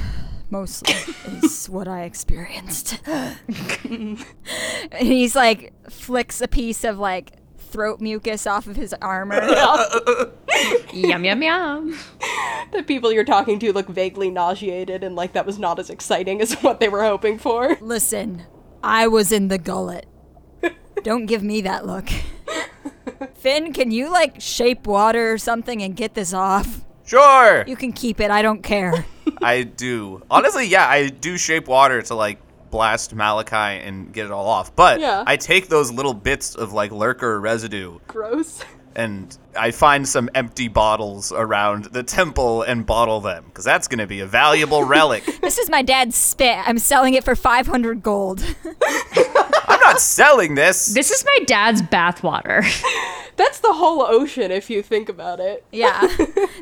Mostly is what I experienced. He's like, flicks a piece of like throat mucus off of his armor. Yum, yum, yum. The people you're talking to look vaguely nauseated and like that was not as exciting as what they were hoping for. Listen, I was in the gullet. Don't give me that look. Finn, can you like shape water or something and get this off? Sure. You can keep it. I don't care. I do. Honestly, yeah, I do shape water to, like, blast Malachi and get it all off. But yeah. I take those little bits of like lurker residue. Gross. And I find some empty bottles around the temple and bottle them, because that's going to be a valuable relic. This is my dad's spit. I'm selling it for 500 gold. I'm not selling this. This is my dad's bathwater. That's the whole ocean if you think about it. Yeah.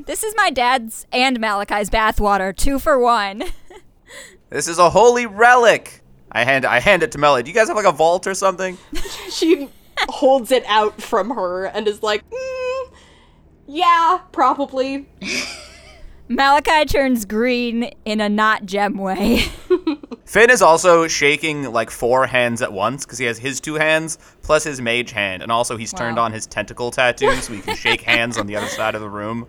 This is my dad's and Malachi's bathwater, 2 for 1. This is a holy relic. I hand it to Mella. Do you guys have like a vault or something? She holds it out from her and is like, yeah, probably. Malachi turns green in a not gem way. Finn is also shaking like 4 hands at once because he has his 2 hands plus his mage hand. And also he's turned on his tentacle tattoo so he can shake hands on the other side of the room.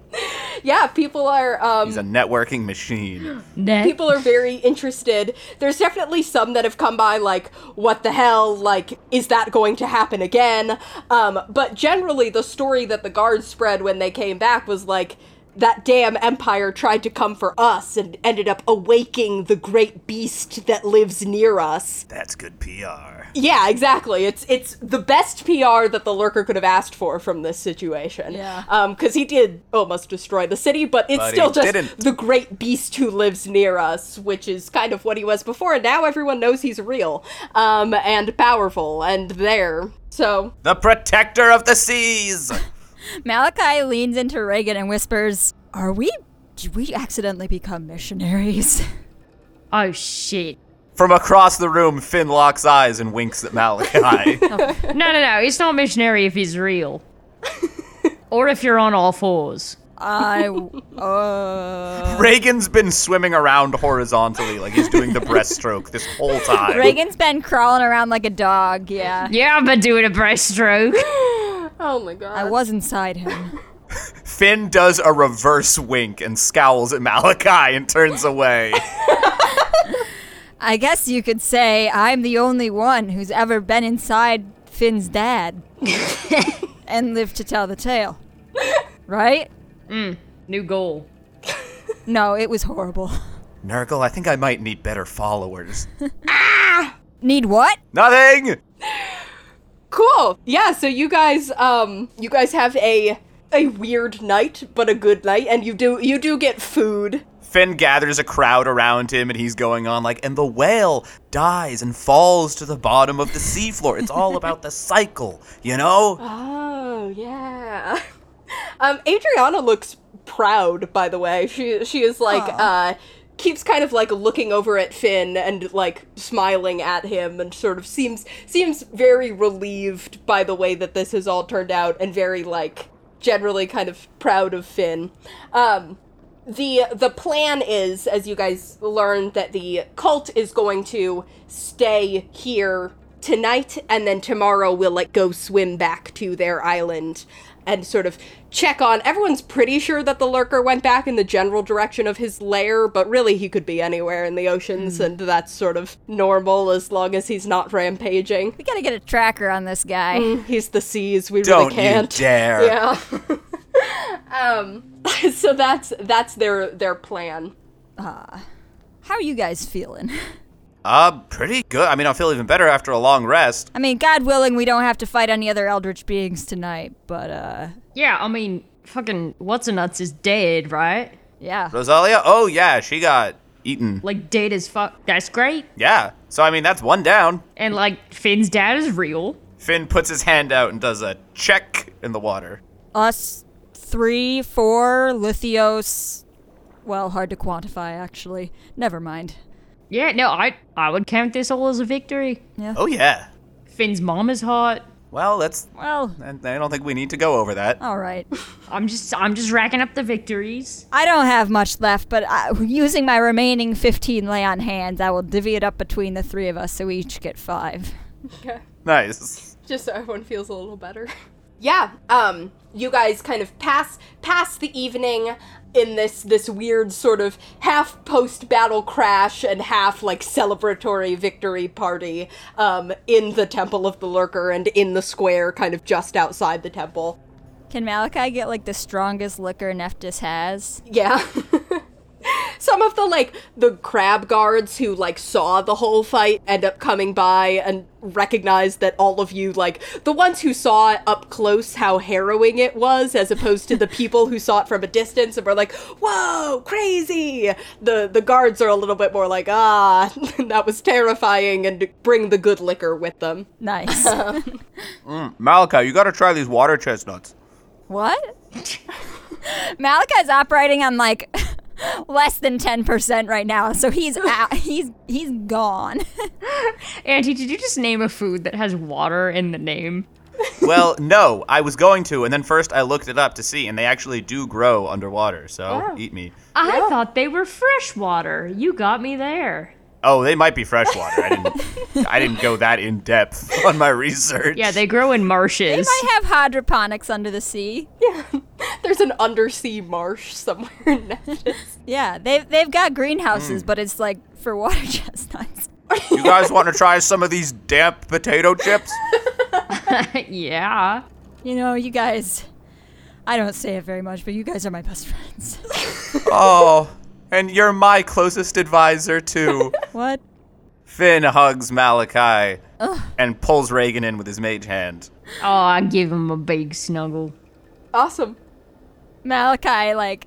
Yeah, people are... he's a networking machine. People are very interested. There's definitely some that have come by like, what the hell? Like, is that going to happen again? But generally the story that the guards spread when they came back was like, that damn empire tried to come for us and ended up awaking the great beast that lives near us. That's good PR. Yeah, exactly. It's the best PR that the lurker could have asked for from this situation. Yeah. Because he did almost destroy the city, but it's still just the great beast who lives near us, which is kind of what he was before. And now everyone knows he's real, and powerful and there. So the protector of the seas. Malachi leans into Reagan and whispers, did we accidentally become missionaries? Oh, shit. From across the room, Finn locks eyes and winks at Malachi. No, he's not missionary if he's real. Or if you're on all fours. Reagan's been swimming around horizontally like he's doing the breaststroke this whole time. Reagan's been crawling around like a dog, yeah. Yeah, I've been doing a breaststroke. Oh my god. I was inside him. Finn does a reverse wink and scowls at Malachi and turns away. I guess you could say I'm the only one who's ever been inside Finn's dad and lived to tell the tale. Right? New goal. No, it was horrible. Nurgle, I think I might need better followers. Need what? Nothing! Cool. Yeah, so you guys have a weird night, but a good night, and you do get food. Finn gathers a crowd around him, and he's going on like, and the whale dies and falls to the bottom of the seafloor. It's all about the cycle, you know? Oh, yeah. Adriana looks proud, by the way. She is like, keeps kind of like looking over at Finn and like smiling at him and sort of seems very relieved by the way that this has all turned out and very like generally kind of proud of Finn. The plan is, as you guys learned, that the cult is going to stay here tonight and then tomorrow we'll like go swim back to their island and sort of check on. Everyone's pretty sure that the lurker went back in the general direction of his lair, but really he could be anywhere in the oceans, and that's sort of normal as long as he's not rampaging. We gotta get a tracker on this guy. He's the seas, we really can't. Don't you dare. Yeah. So that's their plan. How are you guys feeling? Pretty good. I mean, I'll feel even better after a long rest. I mean, God willing, we don't have to fight any other eldritch beings tonight, but, Yeah, I mean, fucking What's-a-Nuts is dead, right? Yeah. Rosalia? Oh, yeah, she got eaten. Like, dead as fuck. That's great. Yeah. So, I mean, that's one down. And, like, Finn's dad is real. Finn puts his hand out and does a check in the water. Us 3, 4, Lithios... Well, hard to quantify, actually. Never mind. Yeah, no, I would count this all as a victory. Yeah. Oh, yeah. Finn's mom is hot. Well, I don't think we need to go over that. All right. I'm just racking up the victories. I don't have much left, but using my remaining 15 lay on hands, I will divvy it up between the 3 of us so we each get 5. Okay. Nice. Just so everyone feels a little better. Yeah, you guys kind of pass the evening in this weird sort of half post-battle crash and half, like, celebratory victory party in the Temple of the Lurker and in the square kind of just outside the temple. Can Malachi get, like, the strongest liquor Nephthys has? Yeah. Some of the crab guards who, saw the whole fight end up coming by and recognize that all of you, the ones who saw it up close how harrowing it was, as opposed to the people who saw it from a distance and were like, whoa, crazy! The guards are a little bit more like, that was terrifying, and bring the good liquor with them. Nice. Malachi, you gotta try these water chestnuts. What? Malachi's operating on, less than 10% right now, so he's out. He's gone. Auntie, did you just name a food that has water in the name? Well, no, I was going to, and then first I looked it up to see, and they actually do grow underwater, so eat me. I thought they were freshwater. You got me there. Oh, they might be freshwater. I didn't go that in depth on my research. Yeah, they grow in marshes. They might have hydroponics under the sea. Yeah, there's an undersea marsh somewhere in Nephthys. Yeah, they've got greenhouses, but it's for water chestnuts. You guys want to try some of these damp potato chips? Yeah. You guys, I don't say it very much, but you guys are my best friends. Oh. And you're my closest advisor, too. What? Finn hugs Malachi and pulls Reagan in with his mage hand. Oh, I give him a big snuggle. Awesome. Malachi,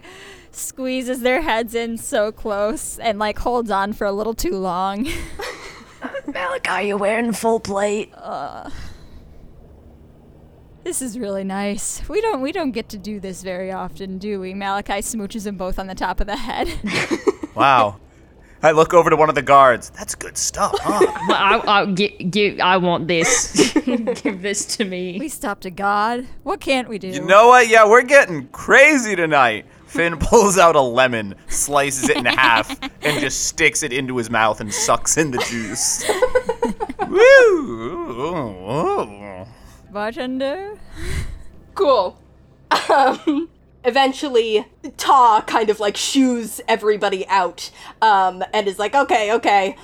squeezes their heads in so close and, holds on for a little too long. Malachi, you're wearing full plate. This is really nice. We don't get to do this very often, do we? Malachi smooches them both on the top of the head. Wow. I look over to one of the guards. That's good stuff, huh? I want this. Give this to me. We stopped a god. What can't we do? You know what? Yeah, we're getting crazy tonight. Finn pulls out a lemon, slices it in half, and just sticks it into his mouth and sucks in the juice. Woo! Bartender? Cool. Eventually, Ta kind of shoos everybody out, and is like, okay,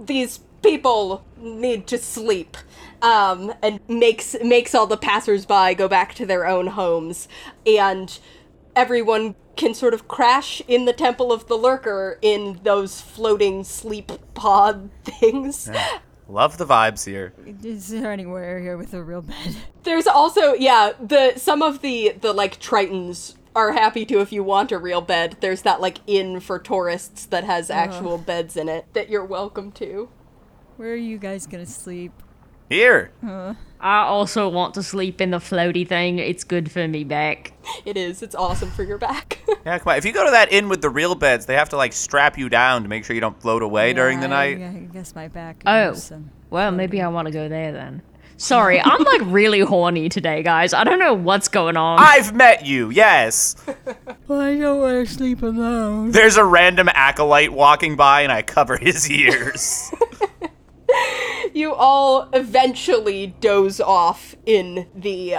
these people need to sleep, and makes all the passersby go back to their own homes, and everyone can sort of crash in the Temple of the Lurker in those floating sleep pod things. Yeah. Love the vibes here. Is there anywhere here with a real bed? There's also, some of the Tritons are happy to if you want a real bed. There's that, inn for tourists that has actual beds in it that you're welcome to. Where are you guys gonna sleep? Here! I also want to sleep in the floaty thing. It's good for me back. It is. It's awesome for your back. Yeah, come on. If you go to that inn with the real beds, they have to, strap you down to make sure you don't float away during the night. I guess my back. Oh, well, maybe I want to go there then. Sorry, I'm, really horny today, guys. I don't know what's going on. I've met you, yes. Well, I don't want to sleep alone. There's a random acolyte walking by, and I cover his ears. You all eventually doze off in the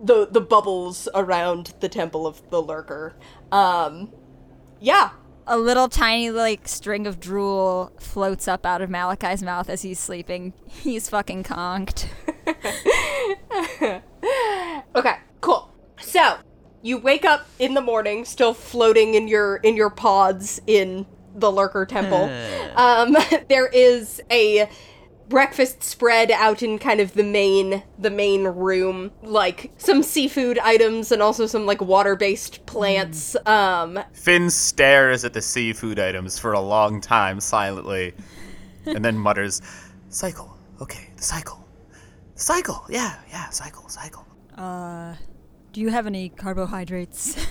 bubbles around the Temple of the Lurker. A little tiny, string of drool floats up out of Malachi's mouth as he's sleeping. He's fucking conked. Okay, cool. So, you wake up in the morning, still floating in your pods in the Lurker Temple. There is a breakfast spread out in kind of the main room, some seafood items and also some water-based plants. Finn stares at the seafood items for a long time silently and then mutters, cycle. Okay, the cycle. Cycle. Yeah, cycle. Do you have any carbohydrates?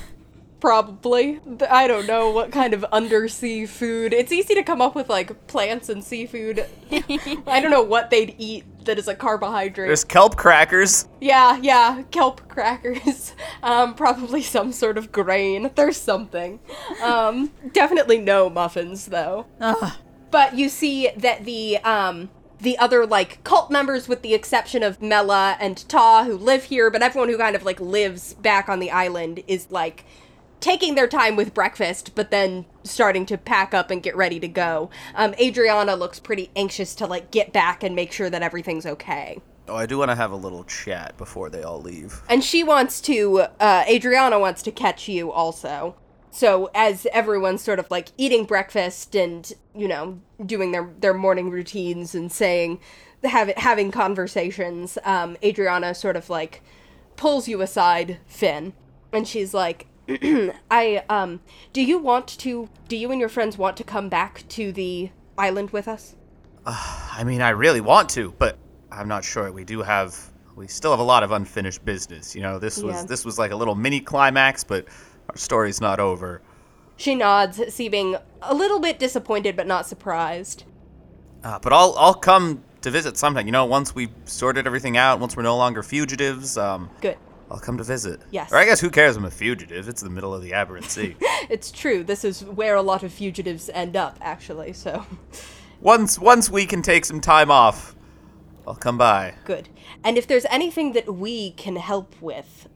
Probably. I don't know what kind of undersea food. It's easy to come up with, plants and seafood. I don't know what they'd eat that is a carbohydrate. There's kelp crackers. Yeah, kelp crackers. Probably some sort of grain. There's something. Definitely no muffins, though. Ugh. But you see that the other, cult members, with the exception of Mella and Ta, who live here, but everyone who kind of, lives back on the island is, taking their time with breakfast, but then starting to pack up and get ready to go. Adriana looks pretty anxious to, get back and make sure that everything's okay. Oh, I do want to have a little chat before they all leave. And Adriana wants to catch you also. So as everyone's sort of like eating breakfast and, you know, doing their morning routines and saying, having conversations, Adriana sort of like pulls you aside, Finn, and she's like, do you and your friends want to come back to the island with us? I mean, I really want to, but I'm not sure. We still have a lot of unfinished business. You know, this was like a little mini climax, but our story's not over. She nods, seeming a little bit disappointed, but not surprised. But I'll come to visit sometime. You know, once we've sorted everything out, once we're no longer fugitives. Good. I'll come to visit. Yes. Or I guess who cares? I'm a fugitive. It's the middle of the Aberrant Sea. It's true. This is where a lot of fugitives end up, actually. So, once we can take some time off, I'll come by. Good. And if there's anything that we can help with,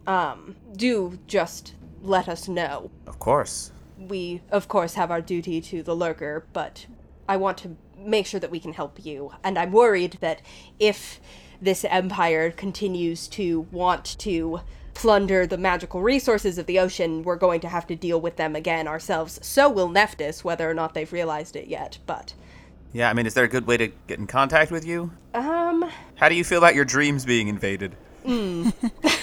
do just let us know. Of course. We, of course, have our duty to the Lurker, but I want to make sure that we can help you. And I'm worried that if this empire continues to want to plunder the magical resources of the ocean, we're going to have to deal with them again ourselves. So will Nephthys, whether or not they've realized it yet, but... Yeah, I mean, is there a good way to get in contact with you? How do you feel about your dreams being invaded? What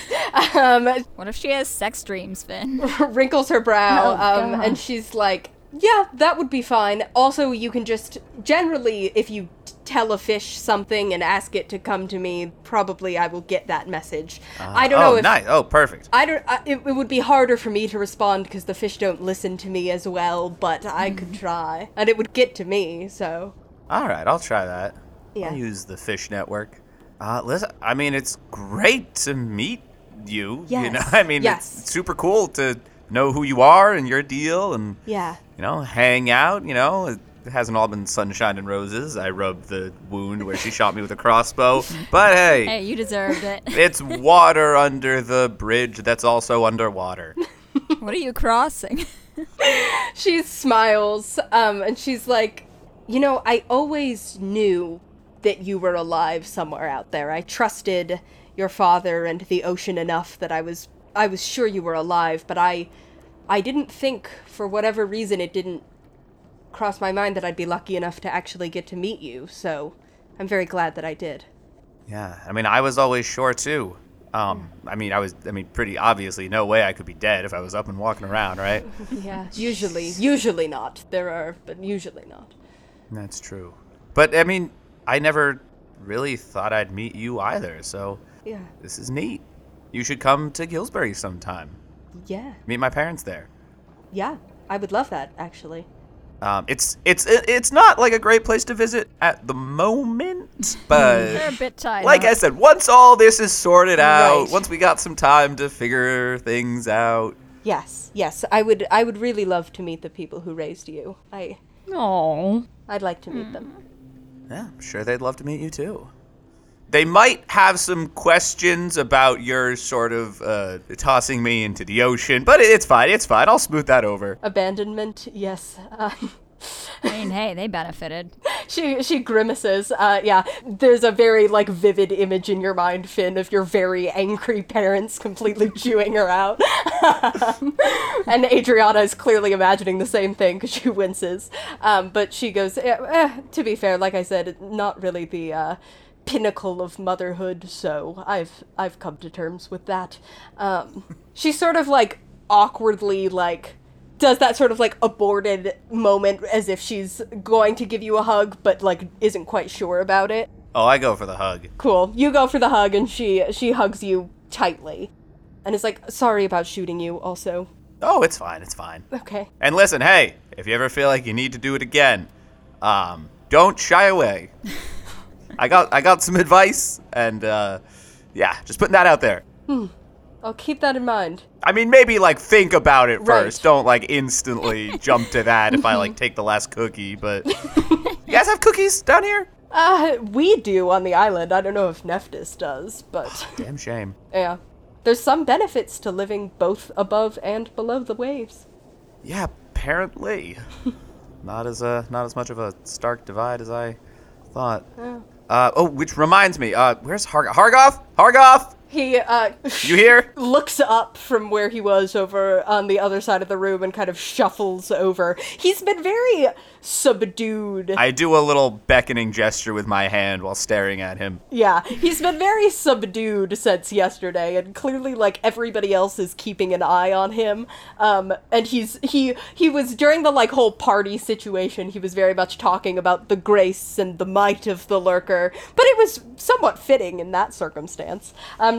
if she has sex dreams, Finn? Wrinkles her brow, and she's like, yeah, that would be fine. Also, you can just, generally, if you tell a fish something and ask it to come to me, probably I will get that message. I don't know if... Oh, nice. Oh, perfect. It would be harder for me to respond because the fish don't listen to me as well, but I could try. And it would get to me, so... All right, I'll try that. Yeah. I'll use the fish network. Listen, I mean, it's great to meet you. Yes. You know, I mean, It's super cool to know who you are and your deal and... Yeah. You know, hang out, you know, it hasn't all been sunshine and roses. I rubbed the wound where she shot me with a crossbow, but hey. Hey, you deserved it. It's water under the bridge that's also underwater. What are you crossing? She smiles, and she's like, you know, I always knew that you were alive somewhere out there. I trusted your father and the ocean enough that I was sure you were alive, but I didn't think, for whatever reason, it didn't cross my mind that I'd be lucky enough to actually get to meet you, so I'm very glad that I did. Yeah, I mean, I was always sure, too. Pretty obviously, no way I could be dead if I was up and walking around, right? Yeah, usually not. There are, but usually not. That's true. But, I mean, I never really thought I'd meet you either, so yeah. This is neat. You should come to Gillsbury sometime. Yeah. Meet my parents there. Yeah, I would love that, actually. It's not like a great place to visit at the moment, but they're a bit tied like up. I said, once all this is sorted out, Once we got some time to figure things out. Yes, I would really love to meet the people who raised you. I'd like to meet them. Yeah, I'm sure they'd love to meet you too. They might have some questions about your sort of tossing me into the ocean, but it's fine. I'll smooth that over. Abandonment, yes. I mean, hey, they benefited. She grimaces. There's a very, like, vivid image in your mind, Finn, of your very angry parents completely chewing her out. And Adriana is clearly imagining the same thing because she winces. But she goes, to be fair, like I said, not really the... pinnacle of motherhood, so I've come to terms with that. She sort of like awkwardly like does that sort of like aborted moment as if she's going to give you a hug but like isn't quite sure about it. Oh, I go for the hug. Cool. You go for the hug and she hugs you tightly and is like, sorry about shooting you also. Oh, it's fine. Okay. And listen, hey, if you ever feel like you need to do it again, don't shy away. I got some advice, and, just putting that out there. I'll keep that in mind. I mean, maybe, like, think about it first. Don't, like, instantly jump to that if I, like, take the last cookie, but... You guys have cookies down here? We do on the island. I don't know if Nephthys does, but... Oh, damn shame. Yeah. There's some benefits to living both above and below the waves. Yeah, apparently. Not as much of a stark divide as I thought. Which reminds me, where's Hargoth? Hargoth? He you hear? Looks up from where he was over on the other side of the room and kind of shuffles over. He's been very subdued. I do a little beckoning gesture with my hand while staring at him. Yeah, he's been very subdued since yesterday, and clearly, like, everybody else is keeping an eye on him. And he was, during the, like, whole party situation, he was very much talking about the grace and the might of the Lurker, but it was somewhat fitting in that circumstance.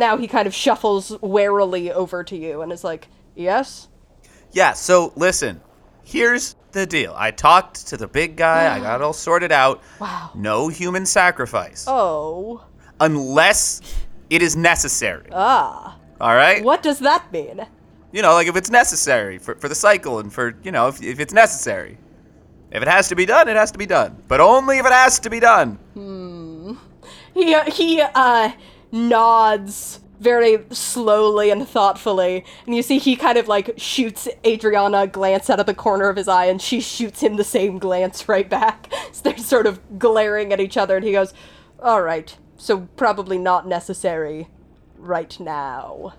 Now he kind of shuffles warily over to you and is like, yes? Yeah, so listen, here's the deal. I talked to the big guy. Wow. I got it all sorted out. Wow. No human sacrifice. Oh. Unless it is necessary. Ah. All right? What does that mean? You know, like if it's necessary for the cycle and for, you know, if it's necessary. If it has to be done, it has to be done. But only if it has to be done. Hmm. He nods very slowly and thoughtfully, and you see he kind of like shoots Adriana a glance out of the corner of his eye, and she shoots him the same glance right back. So they're sort of glaring at each other, and he goes, all right, so probably not necessary right now.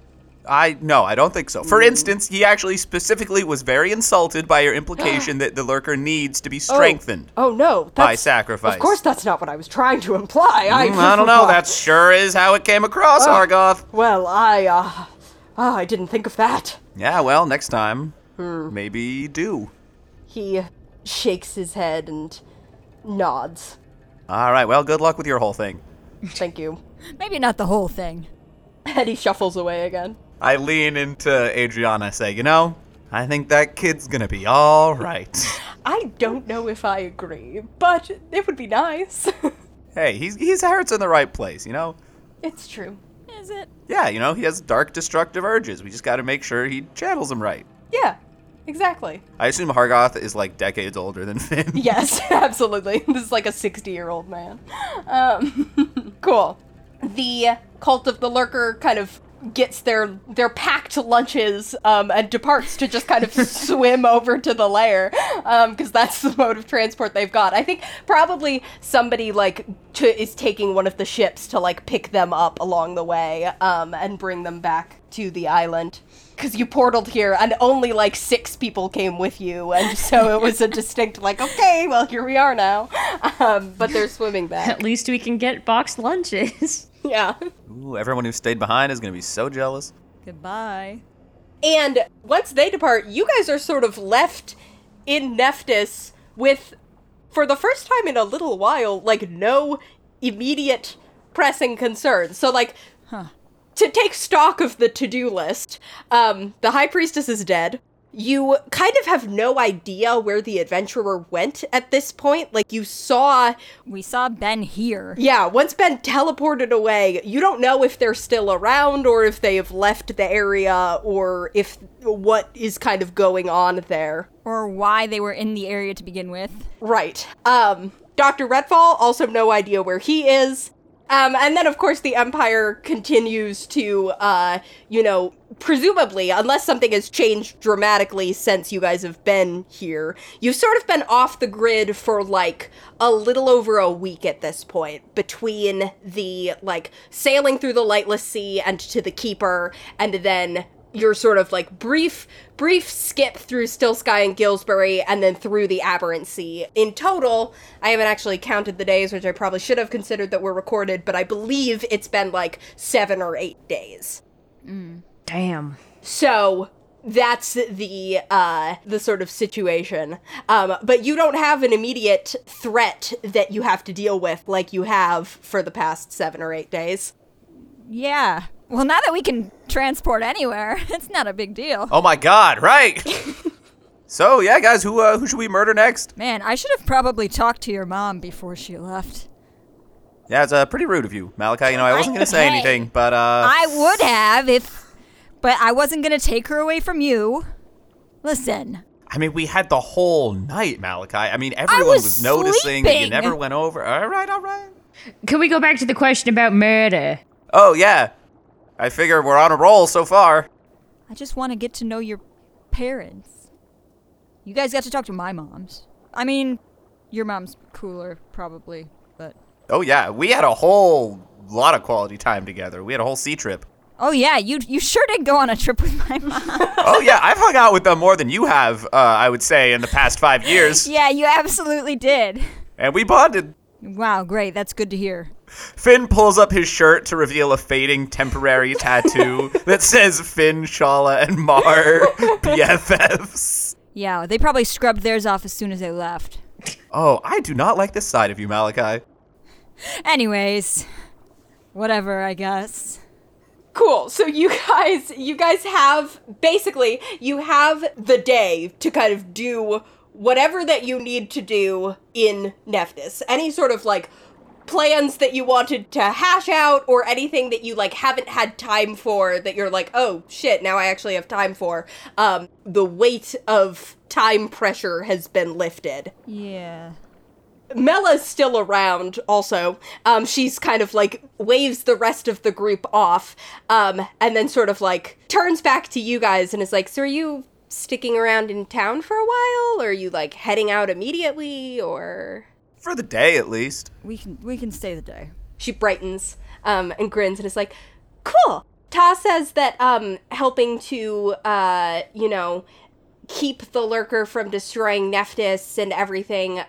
No, I don't think so. For instance, he actually specifically was very insulted by your implication that the Lurker needs to be strengthened by sacrifice. Of course that's not what I was trying to imply. I don't know. That sure is how it came across, Hargoth. Well, I didn't think of that. Yeah, well, next time, maybe do. He shakes his head and nods. All right, well, good luck with your whole thing. Thank you. Maybe not the whole thing. And he shuffles away again. I lean into Adriana and say, you know, I think that kid's gonna be all right. I don't know if I agree, but it would be nice. Hey, his heart's in the right place, you know? It's true. Is it? Yeah, you know, he has dark, destructive urges. We just gotta make sure he channels them right. Yeah, exactly. I assume Hargoth is, like, decades older than Finn. Yes, absolutely. This is like a 60-year-old man. Cool. The cult of the Lurker kind of gets their packed lunches and departs to just kind of swim over to the lair because that's the mode of transport they've got. I think probably somebody is taking one of the ships to like pick them up along the way and bring them back to the island because you portaled here and only like 6 people came with you, and so it was a distinct like, okay, well, here we are now. But they're swimming back. At least we can get boxed lunches. Yeah. Ooh, everyone who stayed behind is going to be so jealous. Goodbye. And once they depart, you guys are sort of left in Nephthys with, for the first time in a little while, like, no immediate pressing concerns. So, like, to take stock of the to-do list, the High Priestess is dead. You kind of have no idea where the adventurer went at this point. Like, we saw Ben here. Yeah, once Ben teleported away, you don't know if they're still around or if they have left the area or if what is kind of going on there. Or why they were in the area to begin with. Right. Dr. Redfall, also no idea where he is. And then, of course, the Empire continues to, you know, presumably, unless something has changed dramatically since you guys have been here, you've sort of been off the grid for, like, a little over a week at this point, between the, like, sailing through the Lightless Sea and to the Keeper, and then your sort of, like, brief skip through Still Sky and Gillsbury, and then through the Aberrant Sea. In total, I haven't actually counted the days, which I probably should have considered that were recorded, but I believe it's been, like, 7 or 8 days. Damn. So that's the sort of situation. But you don't have an immediate threat that you have to deal with like you have for the past 7 or 8 days. Yeah. Well, now that we can transport anywhere, it's not a big deal. Oh my god, right! So, yeah, guys, who should we murder next? Man, I should have probably talked to your mom before she left. Yeah, it's pretty rude of you, Malachi. You know, I wasn't going to say anything, but... I would have but I wasn't going to take her away from you. Listen. I mean, we had the whole night, Malachi. I mean, everyone was noticing that you never went over. All right. Can we go back to the question about murder? Oh, yeah. I figure we're on a roll so far. I just want to get to know your parents. You guys got to talk to my moms. I mean, your mom's cooler, probably, but... Oh, yeah. We had a whole lot of quality time together. We had a whole sea trip. Oh yeah, you sure did go on a trip with my mom. Oh yeah, I've hung out with them more than you have, I would say, in the past 5 years. Yeah, you absolutely did. And we bonded. Wow, great. That's good to hear. Finn pulls up his shirt to reveal a fading temporary tattoo that says Finn, Shala, and Mar BFFs. Yeah, they probably scrubbed theirs off as soon as they left. Oh, I do not like this side of you, Malachi. Anyways, whatever, I guess. Cool. So you guys have, basically, you have the day to kind of do whatever that you need to do in Nephthys. Any sort of, like, plans that you wanted to hash out or anything that you, like, haven't had time for that you're like, oh, shit, now I actually have time for. The weight of time pressure has been lifted. Yeah. Mella's still around, also. She's kind of, like, waves the rest of the group off, and then sort of, like, turns back to you guys and is like, so are you sticking around in town for a while? Or are you, like, heading out immediately, or...? For the day, at least. We can stay the day. She brightens and grins and is like, cool! Ta says that helping to, keep the lurker from destroying Nephthys and everything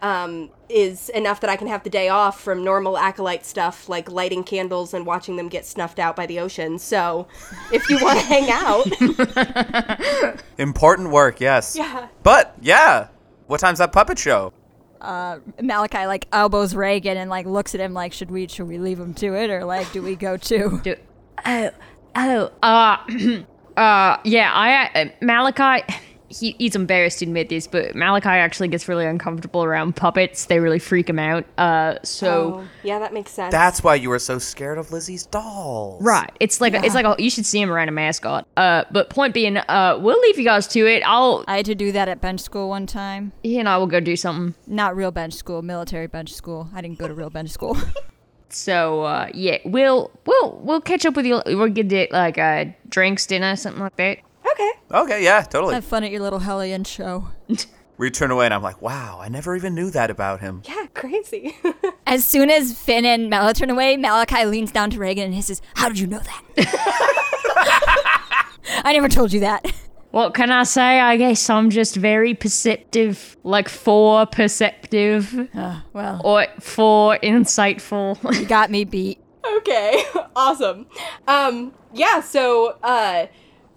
is enough that I can have the day off from normal acolyte stuff, like lighting candles and watching them get snuffed out by the ocean. So if you want to hang out. Important work, yes. Yeah. But, yeah, what time's that puppet show? Malachi, like, elbows Reagan and, like, looks at him like, should we leave him to it, or, like, do we go too? Malachi... He's embarrassed to admit this, but Malachi actually gets really uncomfortable around puppets. They really freak him out. Yeah, that makes sense. That's why you were so scared of Lizzie's dolls. Right. It's like, you should see him around a mascot. But point being, we'll leave you guys to it. I had to do that at bench school one time. He and I will go do something. Not real bench school, military bench school. I didn't go to real bench school. So, we'll catch up with you. We'll get, like, drinks, dinner, something like that. Okay, yeah, totally. Have fun at your little Hellion show. We turn away and I'm like, wow, I never even knew that about him. Yeah, crazy. As soon as Finn and Mella turn away, Malachi leans down to Reagan and hisses, how did you know that? I never told you that. What can I say? I guess I'm just very perceptive, like perceptive. Or for insightful. You got me beat. Okay, awesome.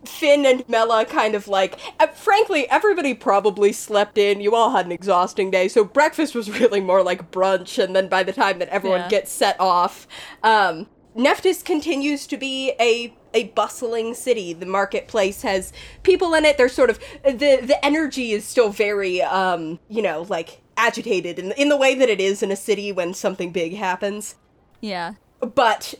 Finn and Mella kind of like, frankly, everybody probably slept in. You all had an exhausting day, so breakfast was really more like brunch, and then by the time that everyone gets set off, Nephthys continues to be a bustling city. The marketplace has people in it. They're sort of, the energy is still very, agitated in the way that it is in a city when something big happens. Yeah. But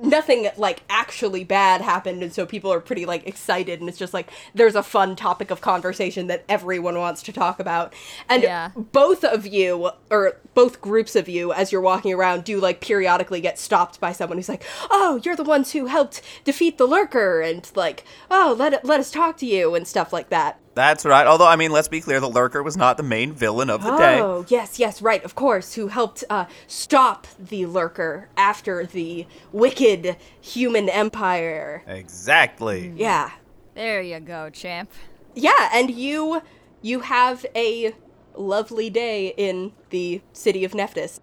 nothing, like, actually bad happened, and so people are pretty, like, excited, and it's just, like, there's a fun topic of conversation that everyone wants to talk about. And both of you, or both groups of you, as you're walking around, do, like, periodically get stopped by someone who's like, oh, you're the ones who helped defeat the lurker, and, like, oh, let us talk to you, and stuff like that. That's right. Although, I mean, let's be clear, the lurker was not the main villain of the day. Oh, yes, right, of course, who helped stop the lurker after the wicked human empire. Exactly. Yeah. There you go, champ. Yeah, and you have a lovely day in the city of Nephthys.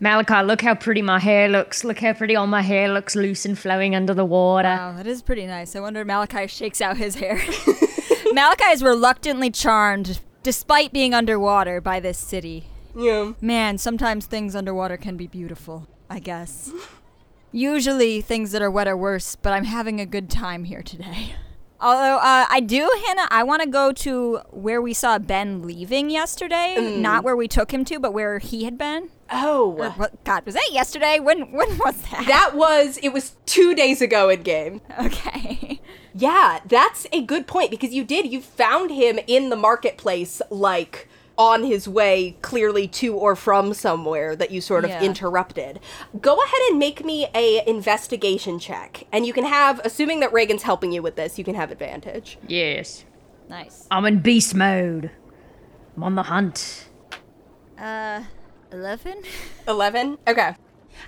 Malachi, look how pretty my hair looks. Look how pretty all my hair looks, loose and flowing under the water. Wow, that is pretty nice. I wonder if Malachi shakes out his hair. Malachi is reluctantly charmed, despite being underwater, by this city. Yeah. Man, sometimes things underwater can be beautiful, I guess. Usually things that are wet are worse, but I'm having a good time here today. Although, Hannah, I want to go to where we saw Ben leaving yesterday. Not where we took him to, but where he had been. Oh. God, was that yesterday? When was that? It was 2 days ago in-game. Okay. Yeah, that's a good point, because you found him in the marketplace, like, on his way clearly to or from somewhere that you sort of interrupted. Go ahead and make me a investigation check, and you can have, assuming that Reagan's helping you with this, you can have advantage. Yes. Nice. I'm in beast mode. I'm on the hunt. 11? Okay.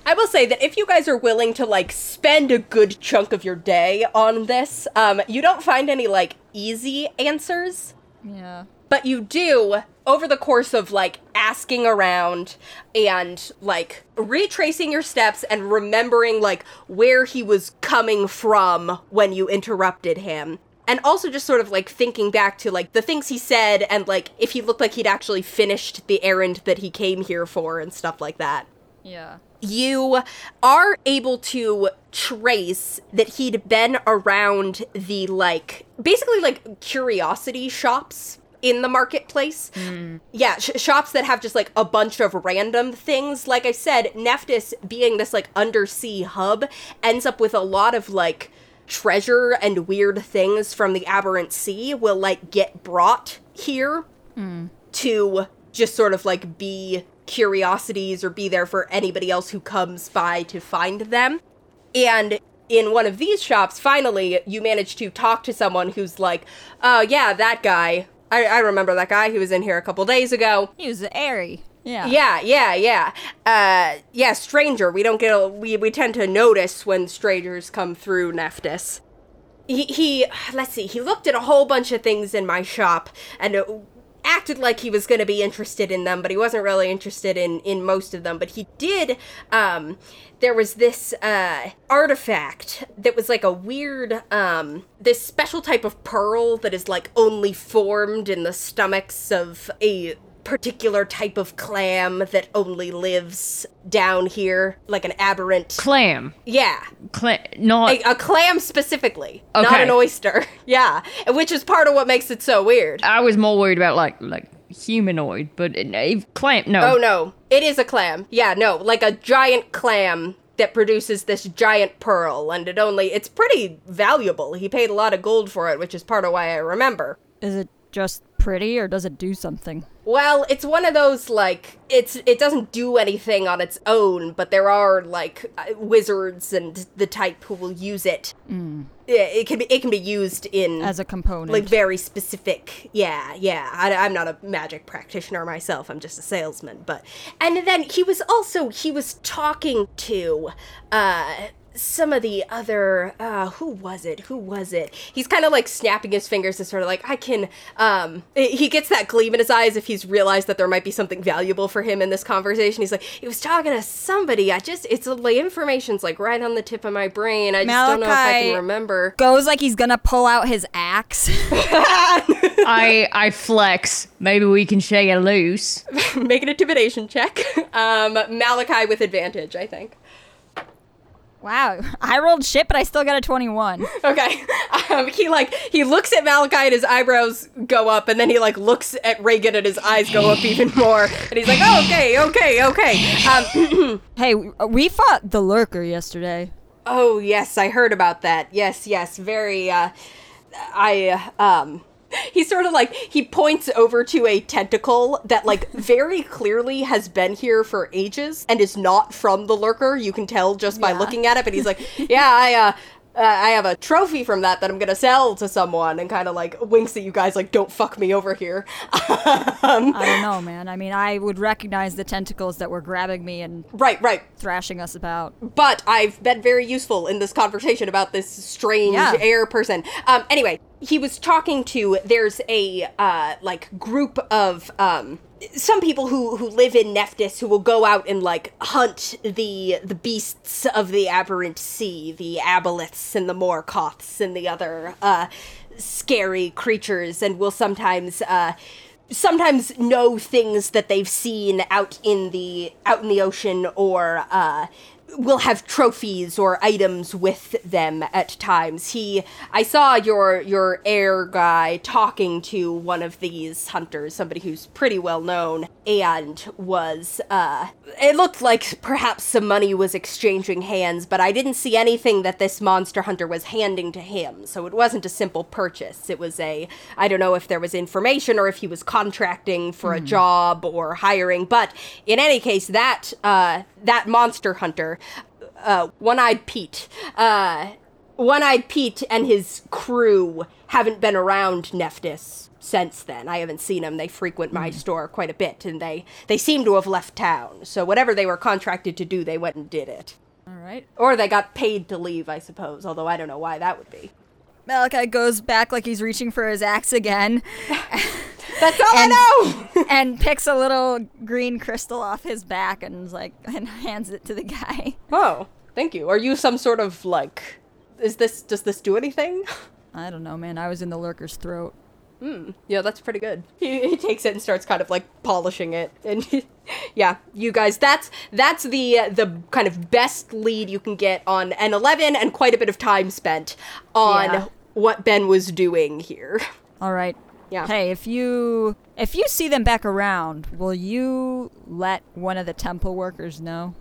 I will say that if you guys are willing to, like, spend a good chunk of your day on this, you don't find any, like, easy answers. Yeah. But you do, over the course of, like, asking around and, like, retracing your steps and remembering, like, where he was coming from when you interrupted him. And also just sort of, like, thinking back to, like, the things he said and, like, if he looked like he'd actually finished the errand that he came here for and stuff like that. Yeah. You are able to trace that he'd been around the, like, basically, like, curiosity shops in the marketplace. Mm. Yeah, shops that have just, like, a bunch of random things. Like I said, Nephthys, being this, like, undersea hub, ends up with a lot of, like, treasure and weird things from the Aberrant Sea will, like, get brought here to just sort of, like, be curiosities or be there for anybody else who comes by to find them. And in one of these shops, finally, you manage to talk to someone who's like, oh, yeah, that guy. I remember that guy. He was in here a couple days ago. He was airy. Yeah. Yeah. Yeah, stranger. We don't get we tend to notice when strangers come through, Nephthys. He let's see, he looked at a whole bunch of things in my shop and acted like he was going to be interested in them, but he wasn't really interested in most of them. But he did, there was this artifact that was like a weird, this special type of pearl that is like only formed in the stomachs of a particular type of clam that only lives down here, like an aberrant clam. Yeah, not a clam specifically, okay. Not an oyster. Yeah, which is part of what makes it so weird. I was more worried about like humanoid, but clam. No. Oh no, it is a clam. Yeah, no, like a giant clam that produces this giant pearl, and it's pretty valuable. He paid a lot of gold for it, which is part of why I remember. Is it just pretty, or does it do something? Well, it's one of those, like, it doesn't do anything on its own, but there are, like, wizards and the type who will use it. Mm. It can be used in... as a component. Like, very specific. Yeah. I'm not a magic practitioner myself. I'm just a salesman, but... And then he was talking to, some of the other, who was it? He's kind of like snapping his fingers and sort of like, he gets that gleam in his eyes if he's realized that there might be something valuable for him in this conversation. He's like, he was talking to somebody. It's like information's like right on the tip of my brain. I just don't know if I can remember. Goes like he's gonna pull out his axe. I flex. Maybe we can shake it loose. Make an intimidation check. Malachi with advantage, I think. Wow, I rolled shit, but I still got a 21. Okay, he looks at Malachi and his eyebrows go up, and then he, like, looks at Reagan and his eyes go up even more, and he's like, oh, okay. Hey, we fought the Lurker yesterday. Oh, yes, I heard about that. Yes, very, he sort of, like, he points over to a tentacle that, like, very clearly has been here for ages and is not from the Lurker. You can tell just by looking at it. But he's like, yeah, I have a trophy from that I'm going to sell to someone, and kind of, like, winks at you guys, like, don't fuck me over here. I don't know, man. I mean, I would recognize the tentacles that were grabbing me and thrashing us about. But I've been very useful in this conversation about this strange air person. Anyway, he was talking to, there's a, group of, some people who live in Nephthys who will go out and, like, hunt the beasts of the Aberrant Sea, the Aboleths and the Morcoths and the other scary creatures, and will sometimes know things that they've seen out in the ocean, or will have trophies or items with them at times. I saw your air guy talking to one of these hunters, somebody who's pretty well known, and was, it looked like perhaps some money was exchanging hands, but I didn't see anything that this monster hunter was handing to him, so it wasn't a simple purchase. It was I don't know if there was information or if he was contracting for a job or hiring, but in any case, that monster hunter, One-Eyed Pete, One-Eyed Pete and his crew haven't been around Nephthys since then. I haven't seen them. They frequent my store quite a bit, and they seem to have left town. So whatever they were contracted to do, they went and did it. All right. Or they got paid to leave, I suppose, although I don't know why that would be. Malachi goes back like he's reaching for his axe again. That's all I know! And picks a little green crystal off his back and is like, and hands it to the guy. Oh, thank you. Are you some sort of, like, does this do anything? I don't know, man. I was in the lurker's throat. Yeah, that's pretty good. He takes it and starts kind of, like, polishing it. And yeah, you guys, that's the kind of best lead you can get on an 11 and quite a bit of time spent on what Ben was doing here. All right. Yeah. Hey, if you see them back around, will you let one of the temple workers know?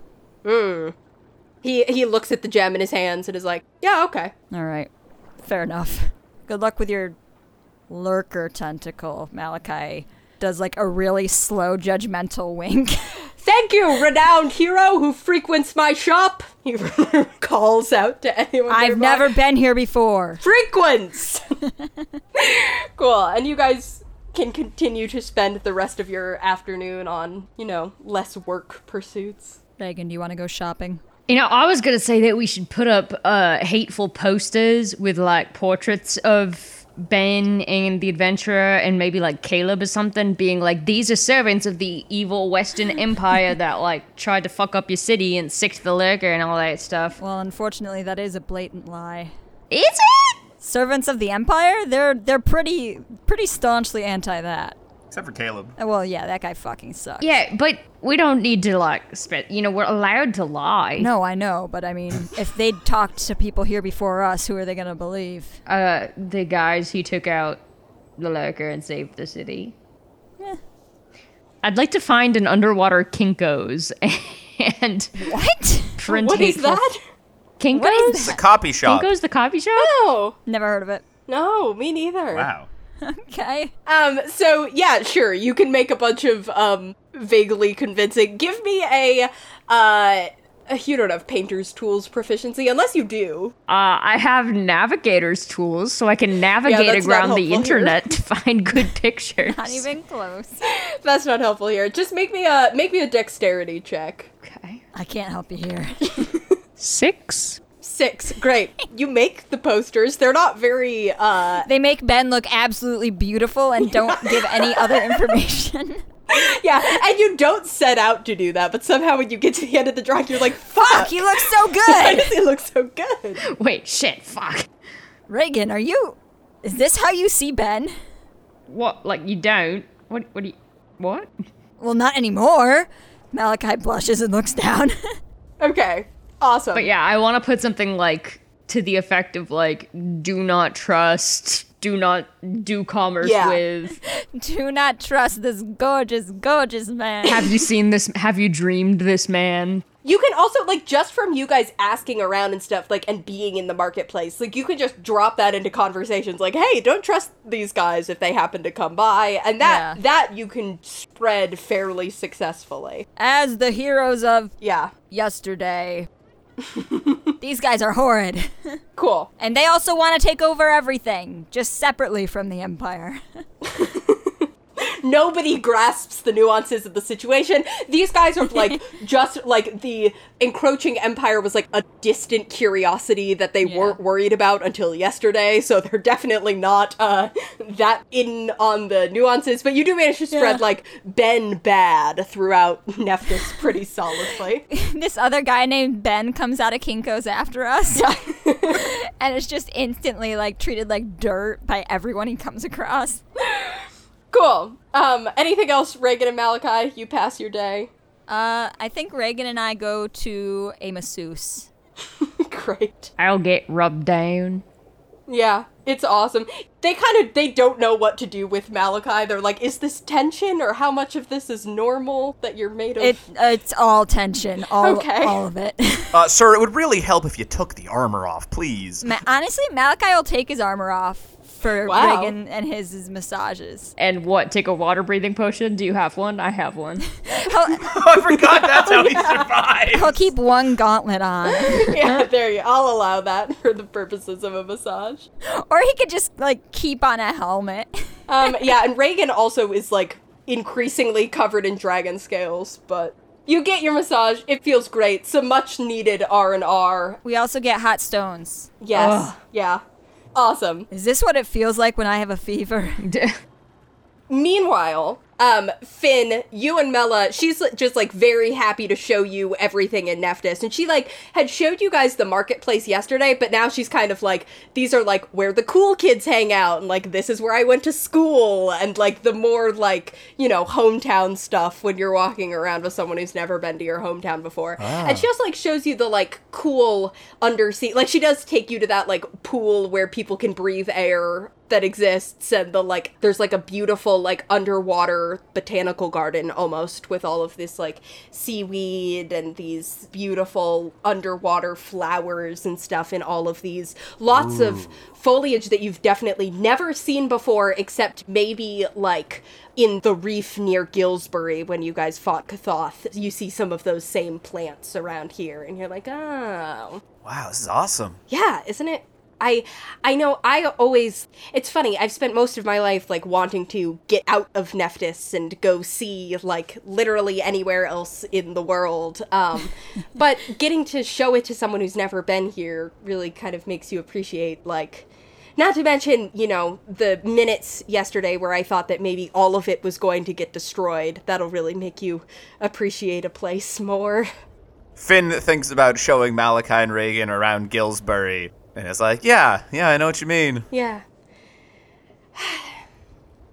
He looks at the gem in his hands and is like, yeah, okay. All right. Fair enough. Good luck with your lurker tentacle, Malachi. Does like a really slow, judgmental wink. Thank you, renowned hero who frequents my shop. He calls out to anyone. I've never been here before. Frequents! Cool. And you guys can continue to spend the rest of your afternoon on, you know, less work pursuits. Reagan, do you want to go shopping? You know, I was going to say that we should put up hateful posters with, like, portraits of Ben and the adventurer and maybe like Caleb or something being like, these are servants of the evil Western Empire that like tried to fuck up your city and sicked the lurker and all that stuff. Well, unfortunately, that is a blatant lie. Is it? Servants of the Empire? They're pretty staunchly anti that. Except for Caleb. Well, yeah, that guy fucking sucks. Yeah, but we don't need to like, you know, we're allowed to lie. No, I know, but I mean, if they'd talked to people here before us, who are they going to believe? The guys who took out the lurker and saved the city. Eh. I'd like to find an underwater Kinko's and... What? Print what is that? Kinko's? What is that? The coffee shop. Kinko's the coffee shop? No. Never heard of it. No, me neither. Wow. Okay. So, yeah, sure. You can make a bunch of vaguely convincing. Give me you don't have painter's tools proficiency, unless you do. I have navigator's tools, so I can navigate around the internet here to find good pictures. Not even close. That's not helpful here. Just make me a dexterity check. Okay. I can't help you here. 6. 6. Great. You make the posters. They're not very, They make Ben look absolutely beautiful and don't give any other information. Yeah, and you don't set out to do that, but somehow when you get to the end of the drawing, you're like, fuck! He looks so good! Why does he look so good? Wait, shit, fuck. Reagan, Is this how you see Ben? What? Like, you don't? What do you... What? Well, not anymore. Malachi blushes and looks down. Okay. Awesome. But yeah, I want to put something like to the effect of like, do not trust, do not do commerce with. Do not trust this gorgeous, gorgeous man. Have you seen this? Have you dreamed this man? You can also, like, just from you guys asking around and stuff, like, and being in the marketplace, like, you can just drop that into conversations, like, hey, don't trust these guys if they happen to come by, and that you can spread fairly successfully. As the heroes of yesterday... These guys are horrid. Cool. And they also want to take over everything, just separately from the Empire. Nobody grasps the nuances of the situation. These guys are like, just like the encroaching Empire was like a distant curiosity that they weren't worried about until yesterday. So they're definitely not that in on the nuances. But you do manage to spread like Ben bad throughout Nephthys pretty solidly. This other guy named Ben comes out of Kinko's after us. And it's just instantly like treated like dirt by everyone he comes across. Cool. Anything else, Reagan and Malachi? You pass your day. I think Reagan and I go to a masseuse. Great. I'll get rubbed down. Yeah, it's awesome. They don't know what to do with Malachi. They're like, is this tension or how much of this is normal that you're made of? It's all tension. All of it. Sir, it would really help if you took the armor off, please. Honestly, Malachi will take his armor off for Reagan and his massages. And what, take a water breathing potion? Do you have one? I have one. I forgot that's how he survives. I'll keep one gauntlet on. Yeah, there you go. I'll allow that for the purposes of a massage. Or he could just, like, keep on a helmet. Yeah, and Reagan also is, like, increasingly covered in dragon scales, but... You get your massage. It feels great. Some much needed R&R. We also get hot stones. Yes. Ugh. Yeah. Awesome. Is this what it feels like when I have a fever? Meanwhile, Finn, you and Mella, she's just like very happy to show you everything in Nephthys. And she like had showed you guys the marketplace yesterday, but now she's kind of like, these are like where the cool kids hang out. And like, this is where I went to school. And like the more like, you know, hometown stuff when you're walking around with someone who's never been to your hometown before. Ah. And she also like shows you the like cool undersea. Like she does take you to that like pool where people can breathe air that exists, and the like there's like a beautiful like underwater botanical garden almost with all of this like seaweed and these beautiful underwater flowers and stuff, and all of these lots of foliage that you've definitely never seen before, except maybe like in the reef near Gillsbury when you guys fought Cathoth. You see some of those same plants around here and you're like, oh wow, this is awesome. Yeah, isn't it? I know, I always, it's funny, I've spent most of my life, like, wanting to get out of Nephthys and go see, like, literally anywhere else in the world, but getting to show it to someone who's never been here really kind of makes you appreciate, like, not to mention, you know, the minutes yesterday where I thought that maybe all of it was going to get destroyed. That'll really make you appreciate a place more. Finn thinks about showing Malachi and Reagan around Gillsbury. And it's like, yeah, I know what you mean. Yeah.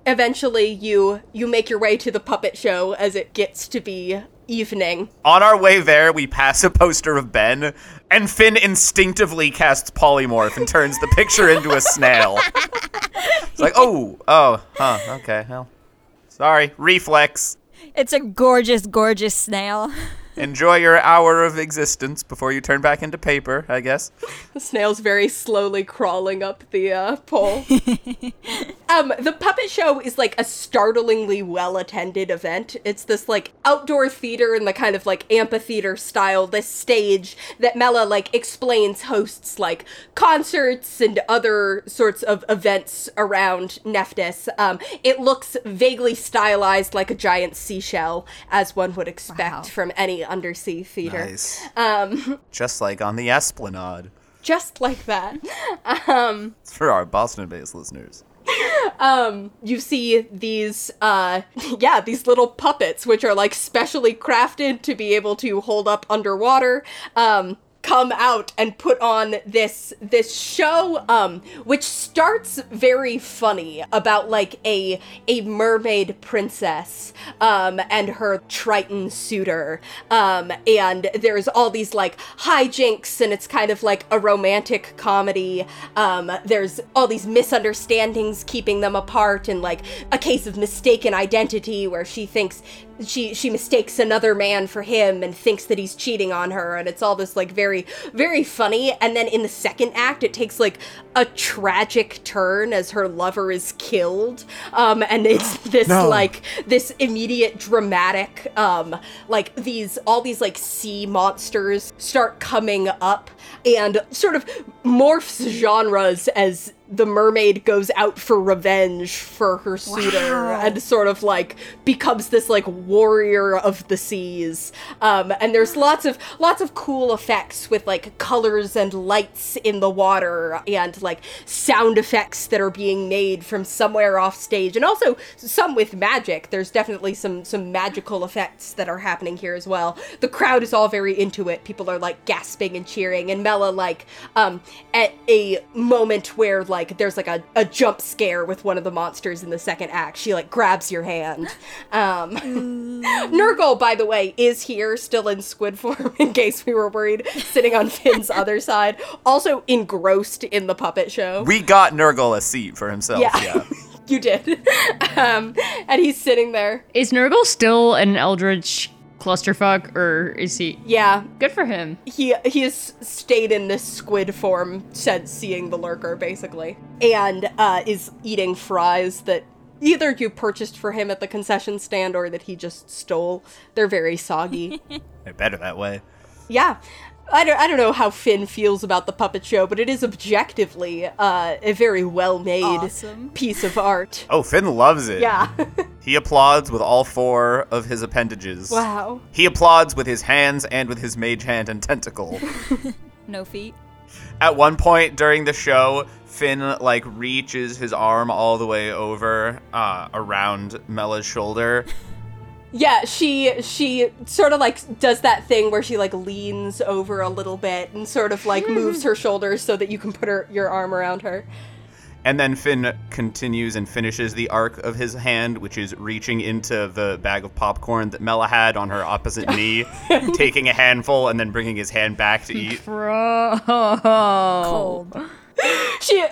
Eventually, you make your way to the puppet show as it gets to be evening. On our way there, we pass a poster of Ben, and Finn instinctively casts polymorph and turns the picture into a snail. It's like, okay, well, sorry, reflex. It's a gorgeous, gorgeous snail. Enjoy your hour of existence before you turn back into paper, I guess. The snail's very slowly crawling up the pole. The puppet show is, like, a startlingly well-attended event. It's this, like, outdoor theater in the kind of, like, amphitheater style, this stage that Mella, like, explains hosts, like, concerts and other sorts of events around Nephthys. It looks vaguely stylized like a giant seashell, as one would expect from any undersea theater. Nice. Just like on the Esplanade. Just like that. It's for our Boston-based listeners. You see these, these little puppets, which are like specially crafted to be able to hold up underwater, come out and put on this show, which starts very funny about like a mermaid princess, and her Triton suitor, and there's all these like hijinks, and it's kind of like a romantic comedy. There's all these misunderstandings keeping them apart, and like a case of mistaken identity where she thinks she mistakes another man for him and thinks that he's cheating on her, and it's all this like very, very funny. And then in the second act, it takes like a tragic turn as her lover is killed, and it's this like this immediate dramatic, like all these like sea monsters start coming up and sort of morphs genres as the mermaid goes out for revenge for her suitor and sort of like becomes this like warrior of the seas. And there's lots of cool effects with like colors and lights in the water and like sound effects that are being made from somewhere off stage, and also some with magic. There's definitely some magical effects that are happening here as well. The crowd is all very into it. People are like gasping and cheering, and Mella like at a moment where like there's like a jump scare with one of the monsters in the second act, she like grabs your hand. Nurgle, by the way, is here still in squid form, in case we were worried, sitting on Finn's other side, also engrossed in the puppet show. We got Nurgle a seat for himself. Yeah. You did. And he's sitting there. Is Nurgle still an eldritch clusterfuck, or is he? Yeah. Good for him. He has stayed in this squid form since seeing the lurker, basically, and is eating fries that either you purchased for him at the concession stand or that he just stole. They're very soggy. They're better that way. Yeah. I don't know how Finn feels about the puppet show, but it is objectively a very well-made piece of art. Oh, Finn loves it. Yeah. He applauds with all four of his appendages. Wow. He applauds with his hands and with his mage hand and tentacle. No feet. At one point during the show, Finn, like, reaches his arm all the way over around Mella's shoulder. Yeah, she sort of, like, does that thing where she, like, leans over a little bit and sort of, like, moves her shoulders so that you can put your arm around her. And then Finn continues and finishes the arc of his hand, which is reaching into the bag of popcorn that Mella had on her opposite knee, taking a handful and then bringing his hand back to eat. Bro. Cold. She,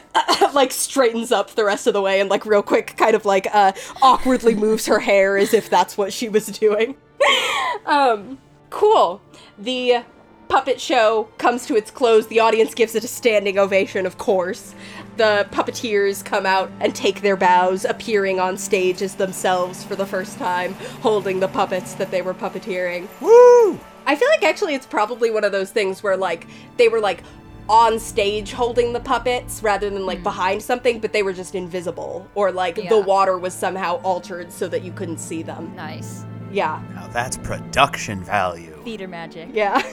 like, straightens up the rest of the way and, like, real quick kind of, like, awkwardly moves her hair as if that's what she was doing. Cool. The puppet show comes to its close. The audience gives it a standing ovation, of course. The puppeteers come out and take their bows, appearing on stage as themselves for the first time, holding the puppets that they were puppeteering. Woo! I feel like, actually, it's probably one of those things where, like, they were, like, on stage holding the puppets rather than, like, behind something, but they were just invisible, or, like, the water was somehow altered so that you couldn't see them. Nice. Yeah. Now that's production value. Theater magic. Yeah.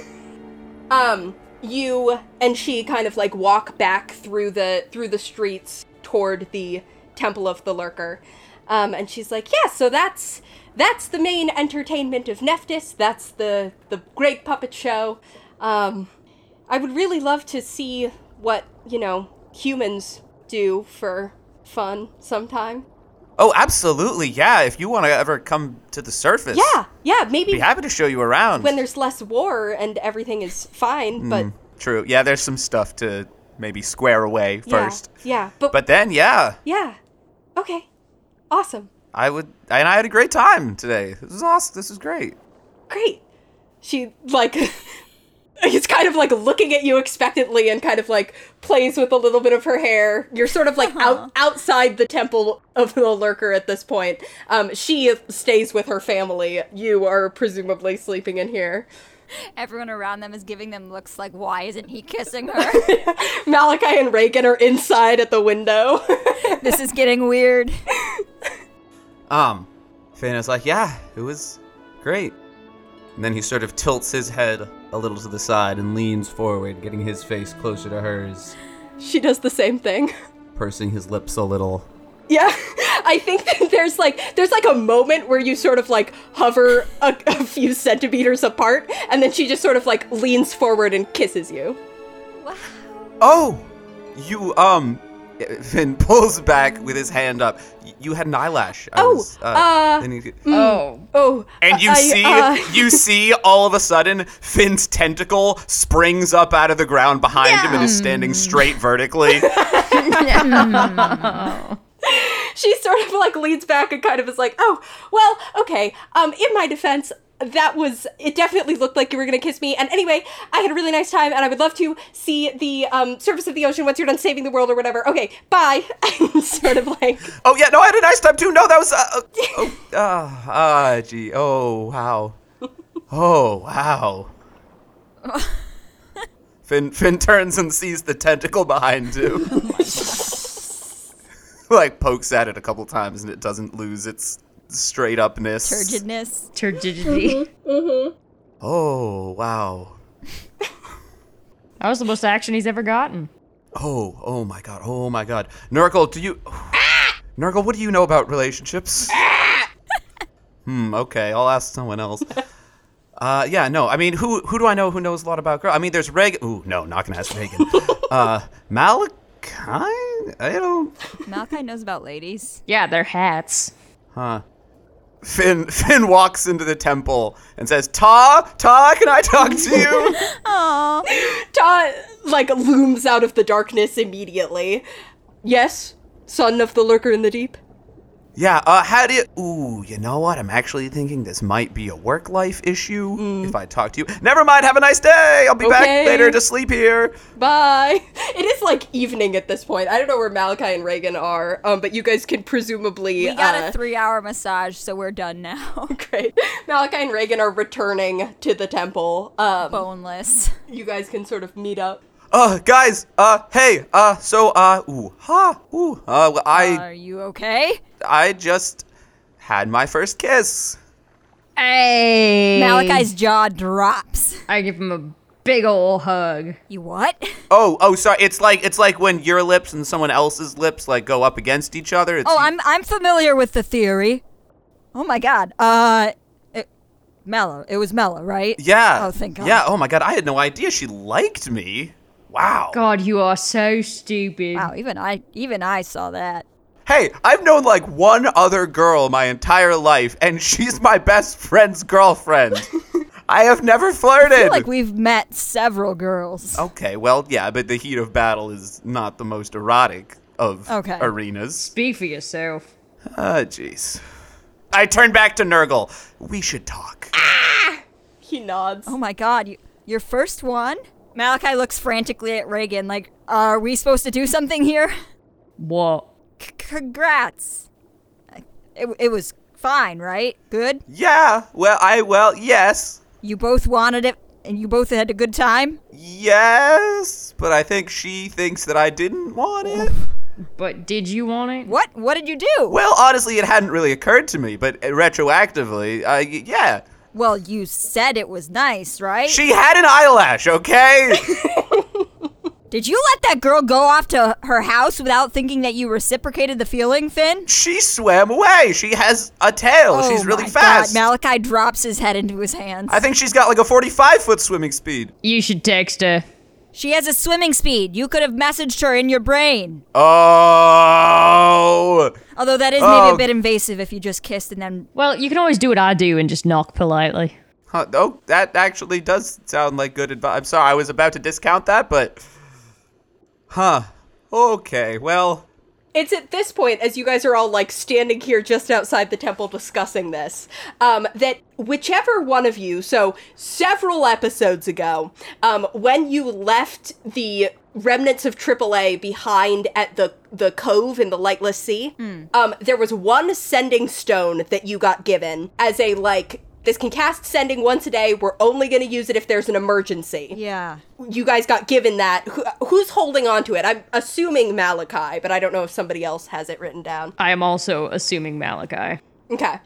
You and she kind of, like, walk back through the streets toward the Temple of the Lurker. And she's like, yeah, so that's the main entertainment of Nephthys. That's the great puppet show. I would really love to see what, you know, humans do for fun sometime. Oh, absolutely, yeah. If you want to ever come to the surface. Yeah, maybe. Be happy to show you around. When there's less war and everything is fine, but... True, yeah, there's some stuff to maybe square away first. Yeah, but then, yeah. Yeah, okay, awesome. I had a great time today. This is awesome, this is great. Great. She, like... It's kind of, like, looking at you expectantly and kind of, like, plays with a little bit of her hair. You're sort of, like, outside the Temple of the Lurker at this point. She stays with her family. You are presumably sleeping in here. Everyone around them is giving them looks like, why isn't he kissing her? Malachi and Reagan are inside at the window. This is getting weird. Finn like, yeah, it was great. And then he sort of tilts his head a little to the side and leans forward, getting his face closer to hers. She does the same thing. Pursing his lips a little. Yeah, I think that there's a moment where you sort of, like, hover a few centimeters apart, and then she just sort of, like, leans forward and kisses you. Wow. Oh! You, Finn pulls back with his hand up. You had an eyelash. And you see all of a sudden Finn's tentacle springs up out of the ground behind him and is standing straight vertically. She sort of, like, leans back and kind of is like, oh, well, okay. In my defense, it definitely looked like you were going to kiss me. And anyway, I had a really nice time and I would love to see the surface of the ocean once you're done saving the world or whatever. Okay, bye. I'm sort of like... Oh, yeah, no, I had a nice time too. No, that was... gee. Oh, wow. Finn turns and sees the tentacle behind him. Like, pokes at it a couple times and it doesn't lose its... straight upness. Turgidness. Turgidity. Mm-hmm. Oh, wow. That was the most action he's ever gotten. Oh my god. Nurgle, do you... Nurgle, what do you know about relationships? Okay, I'll ask someone else. I mean, who do I know who knows a lot about girls? I mean, there's Reagan... Ooh, no, not gonna ask Reagan. Malachi? Malachi knows about ladies. Yeah, their hats. Huh. Finn walks into the temple and says, Ta, can I talk to you? Aww. Ta, like, looms out of the darkness immediately. Yes, son of the lurker in the deep. Yeah, how do you... Ooh, you know what? I'm actually thinking this might be a work-life issue if I talk to you. Never mind, have a nice day! I'll be back later to sleep here. Bye. It is, like, evening at this point. I don't know where Malachi and Reagan are, but you guys can presumably... We got a 3-hour massage, so we're done now. Great. Malachi and Reagan are returning to the temple. Boneless. You guys can sort of meet up. Guys, hey, so, ooh, ha, huh, ooh, Are you okay? I just had my first kiss. Hey. Malachi's jaw drops. I give him a big ol' hug. You what? Oh, sorry, it's like when your lips and someone else's lips, like, go up against each other. I'm familiar with the theory. Oh my god, Mella, it was Mella, right? Yeah. Oh, thank god. Yeah, oh my god, I had no idea she liked me. Wow. God, you are so stupid. Wow, even I saw that. Hey, I've known like one other girl my entire life, and she's my best friend's girlfriend. I have never flirted. I feel like we've met several girls. Okay, well, yeah, but the heat of battle is not the most erotic of arenas. Speak for yourself. Jeez. I turn back to Nurgle. We should talk. Ah! He nods. Oh my god, your first one? Malachi looks frantically at Reagan, like, are we supposed to do something here? What? Congrats. It was fine, right? Good? Yeah, yes. You both wanted it, and you both had a good time? Yes, but I think she thinks that I didn't want it. But did you want it? What? What did you do? Well, honestly, it hadn't really occurred to me, but retroactively, yeah. Well, you said it was nice, right? She had an eyelash, okay? Did you let that girl go off to her house without thinking that you reciprocated the feeling, Finn? She swam away. She has a tail. Oh, she's really fast. God. Malachi drops his head into his hands. I think she's got like a 45-foot swimming speed. You should text her. She has a swimming speed. You could have messaged her in your brain. Oh. Although that is maybe a bit invasive if you just kissed and then... Well, you can always do what I do and just knock politely. Huh, oh, that actually does sound like good advice. I'm sorry, I was about to discount that, but... Huh. Okay, well... It's at this point, as you guys are all, like, standing here just outside the temple discussing this, that whichever one of you, so several episodes ago, when you left the remnants of AAA behind at the cove in the Lightless Sea, there was one sending stone that you got given as a, like... This can cast sending once a day. We're only going to use it if there's an emergency. Yeah. You guys got given that. Who's holding on to it? I'm assuming Malachi, but I don't know if somebody else has it written down. I am also assuming Malachi. Okay.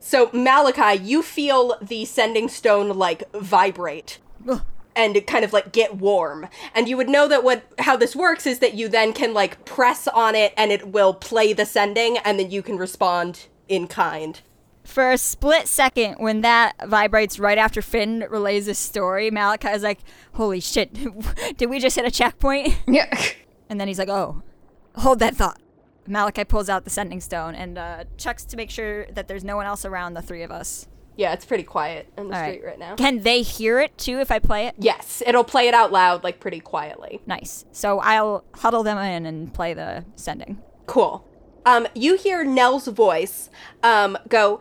So, Malachi, you feel the sending stone, like, vibrate. Ugh. And kind of, like, get warm. And you would know that how this works is that you then can, like, press on it and it will play the sending and then you can respond in kind. For a split second, when that vibrates right after Finn relays his story, Malachi is like, holy shit, did we just hit a checkpoint? Yeah. And then he's like, oh, hold that thought. Malachi pulls out the sending stone and checks to make sure that there's no one else around the three of us. Yeah, it's pretty quiet on the street right now. Can they hear it, too, if I play it? Yes, it'll play it out loud, like, pretty quietly. Nice. So I'll huddle them in and play the sending. Cool. You hear Nell's voice go,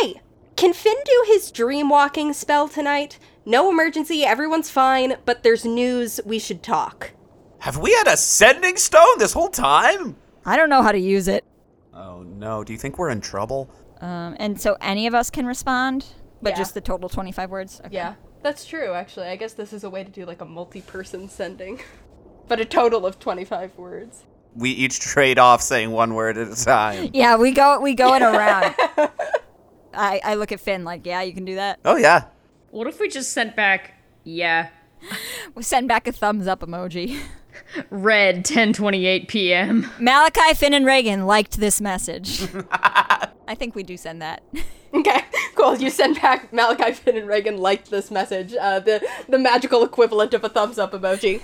hey, can Finn do his dream walking spell tonight? No emergency, everyone's fine, but there's news, we should talk. Have we had a sending stone this whole time? I don't know how to use it. Oh no, do you think we're in trouble? And so any of us can respond, but just the total 25 words? Okay. Yeah, that's true, actually. I guess this is a way to do like a multi-person sending, but a total of 25 words. We each trade off saying one word at a time. Yeah, we go in a round. I look at Finn like, yeah, you can do that. Oh, yeah. What if we just sent back, yeah. We send back a thumbs up emoji. Red, 10:28 p.m. Malachi, Finn, and Reagan liked this message. I think we do send that. Okay, cool. You send back Malachi, Finn, and Reagan liked this message. The magical equivalent of a thumbs up emoji.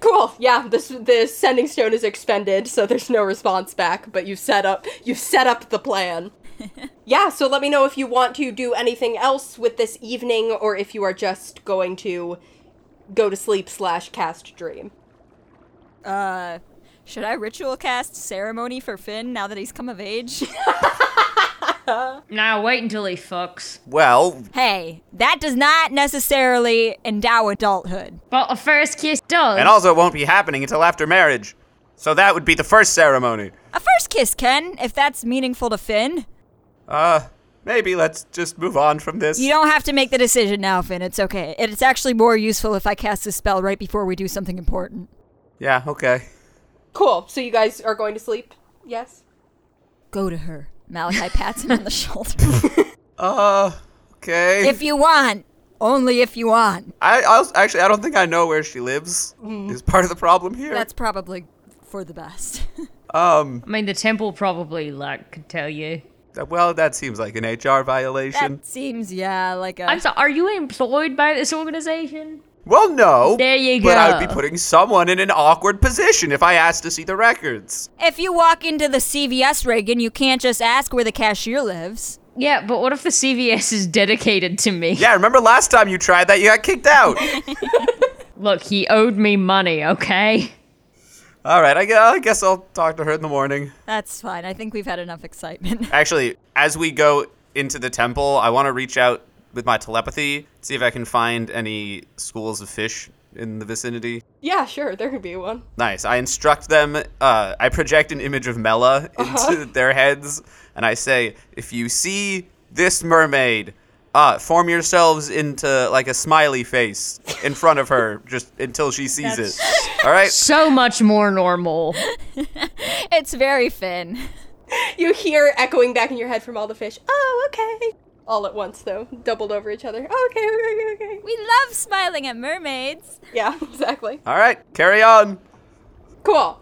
Cool. Yeah, the sending stone is expended, so there's no response back. But you've set up the plan. Yeah. So let me know if you want to do anything else with this evening, or if you are just going to go to sleep / cast dream. Should I ritual cast ceremony for Finn now that he's come of age? Nah, wait until he fucks. Well... Hey, that does not necessarily endow adulthood. But a first kiss does. And also it won't be happening until after marriage. So that would be the first ceremony. A first kiss, Ken, if that's meaningful to Finn. Maybe let's just move on from this. You don't have to make the decision now, Finn. It's okay. It's actually more useful if I cast a spell right before we do something important. Yeah, okay. Cool. So you guys are going to sleep? Yes? Go to her. Malachi pats him on the shoulder. Okay. If you want. Only if you want. I don't think I know where she lives. Mm. Is part of the problem here. That's probably for the best. I mean, the temple probably, could tell you. Well, that seems like an HR violation. That seems, like a... I'm sorry, are you employed by this organization? Well, no. There you go. But I would be putting someone in an awkward position if I asked to see the records. If you walk into the CVS, Reagan, you can't just ask where the cashier lives. Yeah, but what if the CVS is dedicated to me? Yeah, remember last time you tried that, you got kicked out. Look, he owed me money, okay? All right, I guess I'll talk to her in the morning. That's fine. I think we've had enough excitement. Actually, as we go into the temple, I want to reach out with my telepathy, see if I can find any schools of fish in the vicinity. Yeah, sure, there could be one. Nice. I instruct them, I project an image of Mella into their heads, and I say, if you see this mermaid, form yourselves into, a smiley face in front of her, just until she sees it. All right? So much more normal. It's very Finn. You hear echoing back in your head from all the fish, oh, okay. All at once, though. Doubled over each other. Okay. We love smiling at mermaids. Yeah, exactly. All right, carry on. Cool.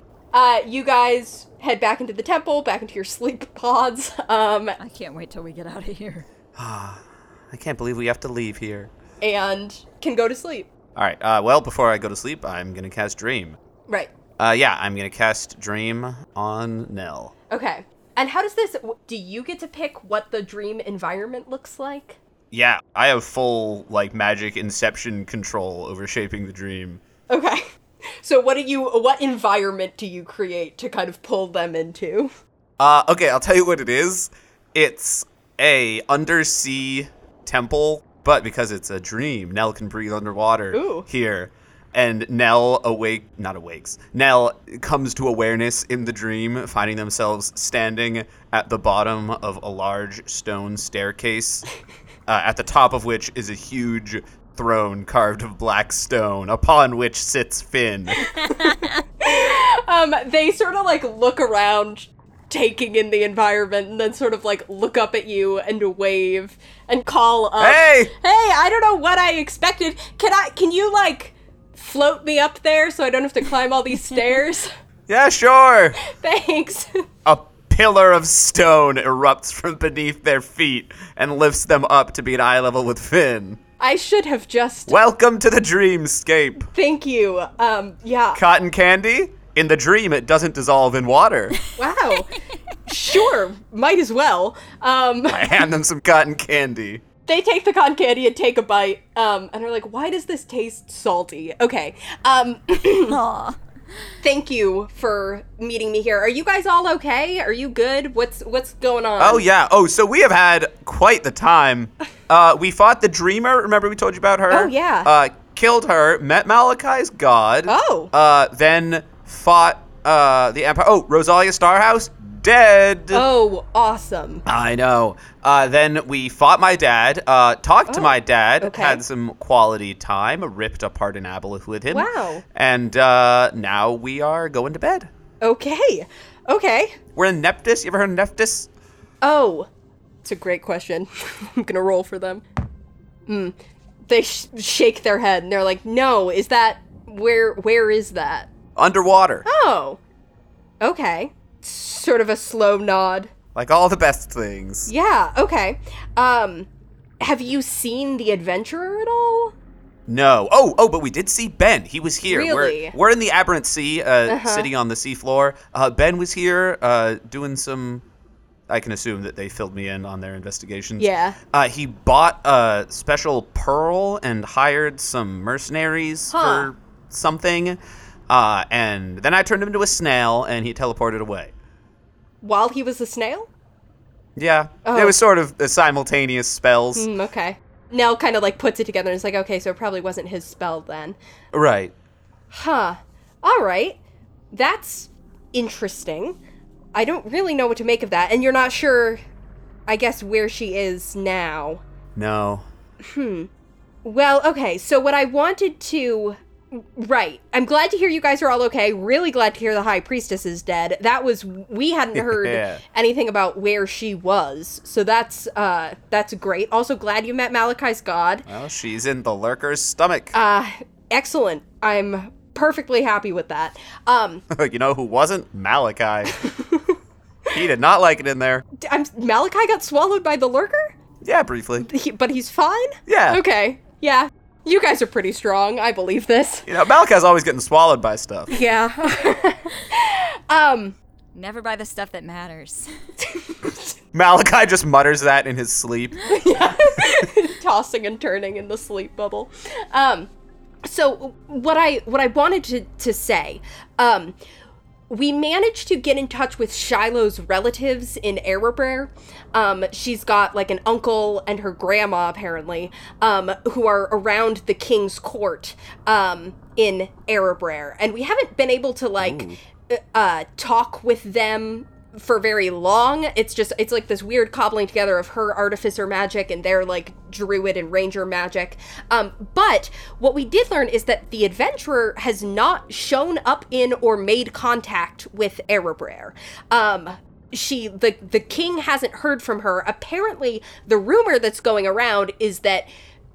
You guys head back into the temple, back into your sleep pods. I can't wait till we get out of here. I can't believe we have to leave here. And can go to sleep. All right, before I go to sleep, I'm going to cast Dream. Right. I'm going to cast Dream on Nell. Okay. And how does this, do you get to pick what the dream environment looks like? Yeah, I have full, magic inception control over shaping the dream. Okay. So what environment do you create to kind of pull them into? Okay, I'll tell you what it is. It's a undersea temple, but because it's a dream, Nell can breathe underwater. Ooh. Here. And Nell comes to awareness in the dream, finding themselves standing at the bottom of a large stone staircase, at the top of which is a huge throne carved of black stone, upon which sits Finn. They sort of, look around, taking in the environment, and then sort of, look up at you and wave and call up. Hey! I don't know what I expected. Can you float me up there so I don't have to climb all these stairs? Yeah, sure. Thanks. A pillar of stone erupts from beneath their feet and lifts them up to be at eye level with Finn. I should have just... Welcome to the dreamscape. Thank you. Yeah. Cotton candy? In the dream, it doesn't dissolve in water. Wow. Sure. Might as well. I hand them some cotton candy. They take the cotton candy and take a bite, and they're like, why does this taste salty? Okay. Thank you for meeting me here. Are you guys all okay? Are you good? What's going on? Oh, yeah. Oh, so we have had quite the time. We fought the Dreamer. Remember we told you about her? Oh, yeah. Killed her, met Malachi's god. Oh. Then fought the Empire. Oh, Rosalia Starhouse? Dead. Oh, awesome. I know. Then we fought my dad, talked to my dad, okay. Had some quality time, ripped apart an Aboleth with him. Wow. And now we are going to bed. Okay. We're in Nephthys. You ever heard of Nephthys? Oh, it's a great question. I'm going to roll for them. They shake their head and they're like, no, is that, where is that? Underwater. Oh, okay. Sort of a slow nod. Like all the best things. Yeah, okay. Have you seen The Adventurer at all? No. Oh, but we did see Ben. He was here. Really? We're in the Aberrant Sea, city on the seafloor. Ben was here doing some... I can assume that they filled me in on their investigations. Yeah. He bought a special pearl and hired some mercenaries for something. And then I turned him into a snail, and he teleported away. While he was a snail? Yeah. Oh. It was sort of simultaneous spells. Okay. Nell kind of, like, puts it together and is like, okay, so it probably wasn't his spell then. Right. Huh. All right. That's interesting. I don't really know what to make of that. And you're not sure, I guess, where she is now. No. Well, okay, so what I wanted to... Right. I'm glad to hear you guys are all okay. Really glad to hear the High Priestess is dead. That was... We hadn't heard anything about where she was, so that's great. Also, glad you met Malachi's god. Well, she's in the lurker's stomach. Excellent. I'm perfectly happy with that. You know who wasn't? Malachi. He did not like it in there. Malachi got swallowed by the lurker? Yeah, briefly. But he's fine? Yeah. Okay. Yeah. You guys are pretty strong. I believe this. You know, Malachi's always getting swallowed by stuff. Yeah. Never by the stuff that matters. Malachi just mutters that in his sleep. Yeah. Tossing and turning in the sleep bubble. So what I wanted to say, we managed to get in touch with Shiloh's relatives in Erebrer. She's got, like, an uncle and her grandma, apparently, who are around the king's court in Erebrer. And we haven't been able to, like, talk with them for very long. It's like this weird cobbling together of her artificer magic and their, like, druid and ranger magic. But what we did learn is that the adventurer has not shown up in or made contact with Erebrer. The king hasn't heard from her. Apparently, the rumor that's going around is that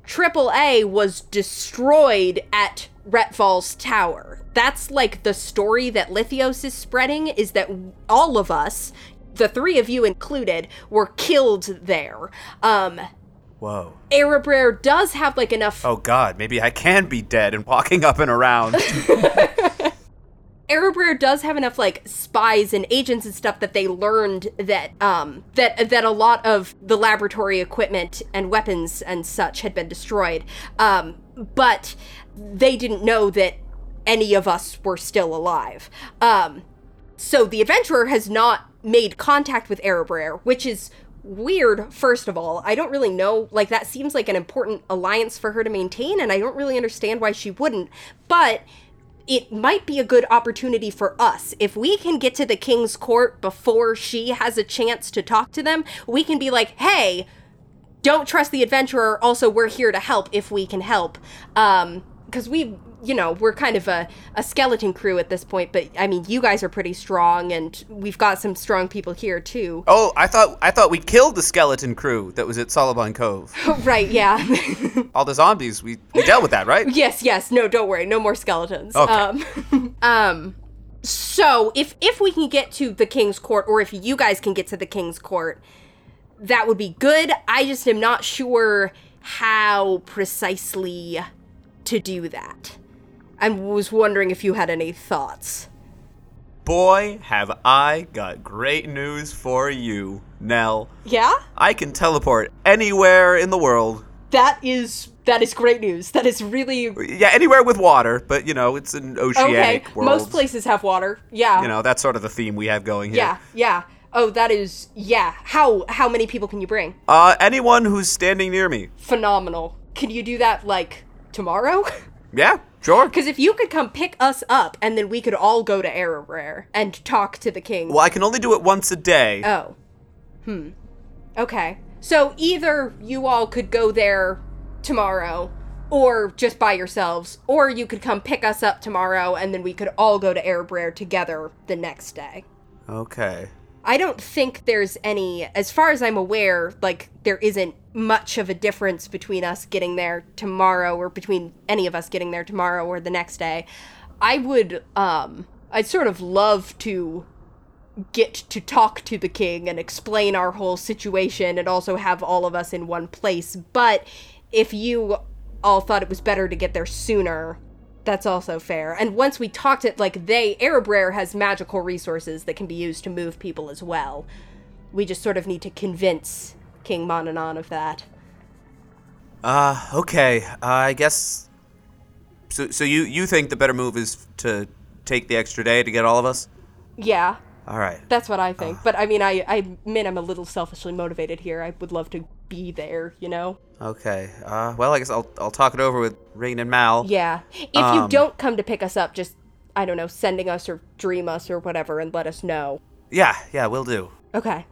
AAA was destroyed at Redfall's tower. That's, like, the story that Lithios is spreading, is that all of us, the three of you included, were killed there. Whoa. Erebrer does have, like, enough... Oh, God, maybe I can be dead and walking up and around. Erebrer does have enough, like, spies and agents and stuff that they learned that that a lot of the laboratory equipment and weapons and such had been destroyed. But they didn't know that any of us were still alive. So the adventurer has not made contact with Erebrer, which is weird, first of all. I don't really know, like, that seems like an important alliance for her to maintain, and I don't really understand why she wouldn't, but... It might be a good opportunity for us. If we can get to the king's court before she has a chance to talk to them, we can be like, hey, don't trust the adventurer. Also, we're here to help if we can help. Because we're kind of a skeleton crew at this point. But, I mean, you guys are pretty strong, and we've got some strong people here, too. Oh, I thought we killed the skeleton crew that was at Salabon Cove. Right, yeah. All the zombies, we dealt with that, right? Yes. No, don't worry. No more skeletons. Okay. So if we can get to the king's court, or if you guys can get to the king's court, that would be good. I just am not sure how precisely to do that. I was wondering if you had any thoughts. Boy, have I got great news for you, Nell. Yeah? I can teleport anywhere in the world. That is great news. That is really... Yeah, anywhere with water, but, it's an oceanic world. Most places have water, yeah. That's sort of the theme we have going here. Yeah. Oh, that is... Yeah. How many people can you bring? Anyone who's standing near me. Phenomenal. Can you do that, like, tomorrow? Yeah, sure. Because if you could come pick us up, and then we could all go to Erebrer and talk to the king. Well, I can only do it once a day. Oh. Okay. So either you all could go there tomorrow, or just by yourselves, or you could come pick us up tomorrow, and then we could all go to Erebrer together the next day. Okay. I don't think there's any, as far as I'm aware, like, there isn't much of a difference between us getting there tomorrow, or between any of us getting there tomorrow or the next day. I would, I'd sort of love to... get to talk to the king and explain our whole situation and also have all of us in one place. But if you all thought it was better to get there sooner, that's also fair. And once we talked it, like, Erebrer has magical resources that can be used to move people as well. We just sort of need to convince King Monanon of that. Okay. I guess... So you think the better move is to take the extra day to get all of us? Yeah. All right. That's what I think. But, I mean, I'm a little selfishly motivated here. I would love to be there, you know? Okay. Well, I guess I'll talk it over with Rain and Mal. Yeah. If you don't come to pick us up, just, I don't know, sending us or dream us or whatever and let us know. Yeah, we'll do. Okay.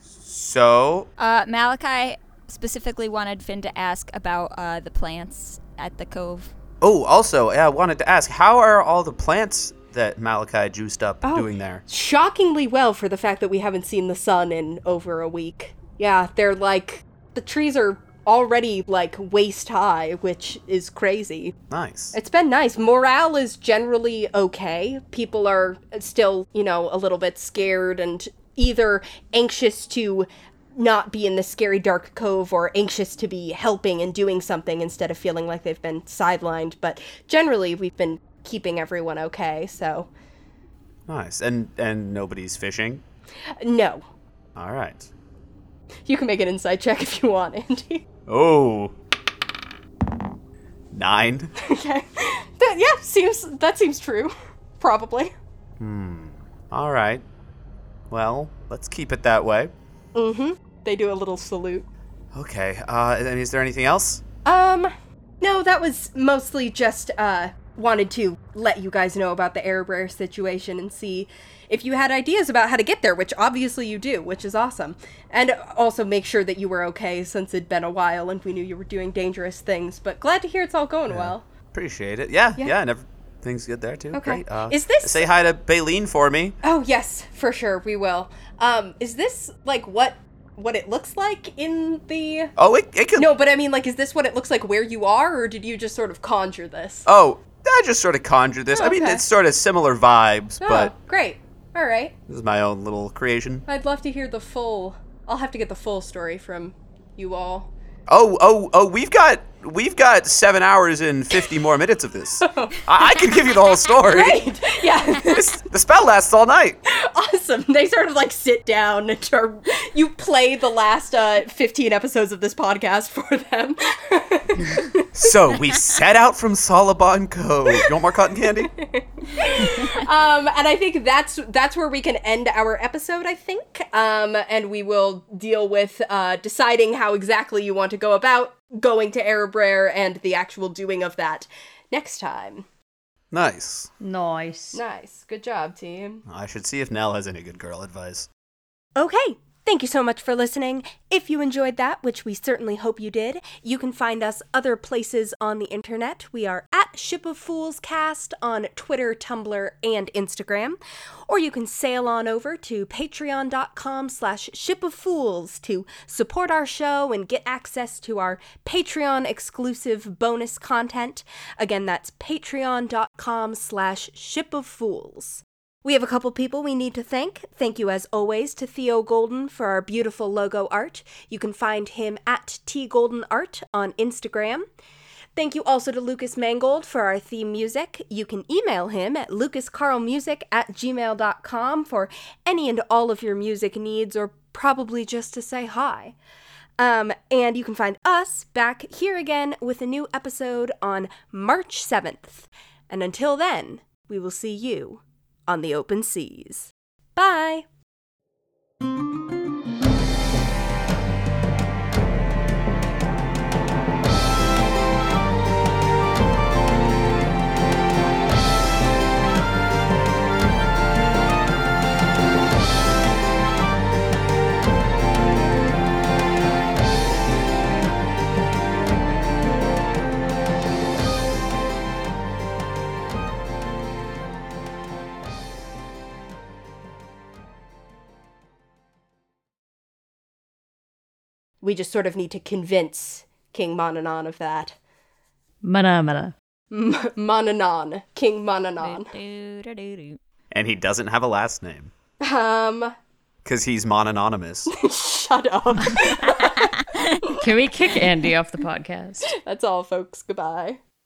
So? Malachi specifically wanted Finn to ask about the plants at the cove. Oh, also, I wanted to ask, how are all the plants that Malachi juiced up doing there? Shockingly well for the fact that we haven't seen the sun in over a week. Yeah, they're like, the trees are already like waist high, which is crazy. Nice. It's been nice. Morale is generally okay. People are still, you know, a little bit scared and either anxious to not be in this scary dark cove or anxious to be helping and doing something instead of feeling like they've been sidelined. But generally we've been keeping everyone okay, so. Nice. And nobody's fishing? No. All right. You can make an insight check if you want, Andy. Oh. 9. Okay. That seems true. Probably. All right. Well, let's keep it that way. Mm-hmm. They do a little salute. Okay. And is there anything else? No, that was mostly just, wanted to let you guys know about the Erebrer situation and see if you had ideas about how to get there, which obviously you do, which is awesome. And also make sure that you were okay since it'd been a while and we knew you were doing dangerous things, but glad to hear it's all going well. Appreciate it. Yeah, and everything's good there too. Okay. Great. Say hi to Baleen for me. Oh, yes, for sure, we will. Is this like what it looks like in the... Oh, it could... No, but I mean, like, is this what it looks like where you are, or did you just sort of conjure this? Oh, I just sort of conjured this. Oh, okay. I mean, it's sort of similar vibes, but... Oh, great. All right. This is my own little creation. I'd love to hear the full... I'll have to get the full story from you all. Oh, we've got 7 hours and 50 more minutes of this. I can give you the whole story. Great. Yeah. The spell lasts all night. Awesome. They sort of like sit down and you play the last 15 episodes of this podcast for them. So we set out from Salabon Cove. You want more cotton candy? And I think that's where we can end our episode, I think. And we will deal with deciding how exactly you want to go about going to Erebrer and the actual doing of that next time. Nice. Good job, team. I should see if Nell has any good girl advice. Okay. Thank you so much for listening. If you enjoyed that, which we certainly hope you did, you can find us other places on the internet. We are at Ship of Fools Cast on Twitter, Tumblr, and Instagram. Or you can sail on over to patreon.com/shipoffools to support our show and get access to our Patreon-exclusive bonus content. Again, that's patreon.com/shipoffools. We have a couple people we need to thank. Thank you, as always, to Theo Golden for our beautiful logo art. You can find him at tgoldenart on Instagram. Thank you also to Lucas Mangold for our theme music. You can email him at lucascarlmusic@gmail.com for any and all of your music needs, or probably just to say hi. And you can find us back here again with a new episode on March 7th. And until then, we will see you on the open seas. Bye! We just sort of need to convince King Monanon of that. Monanon. King Monanon. And he doesn't have a last name. Because he's Monanonymous. Shut up. Can we kick Andy off the podcast? That's all, folks. Goodbye.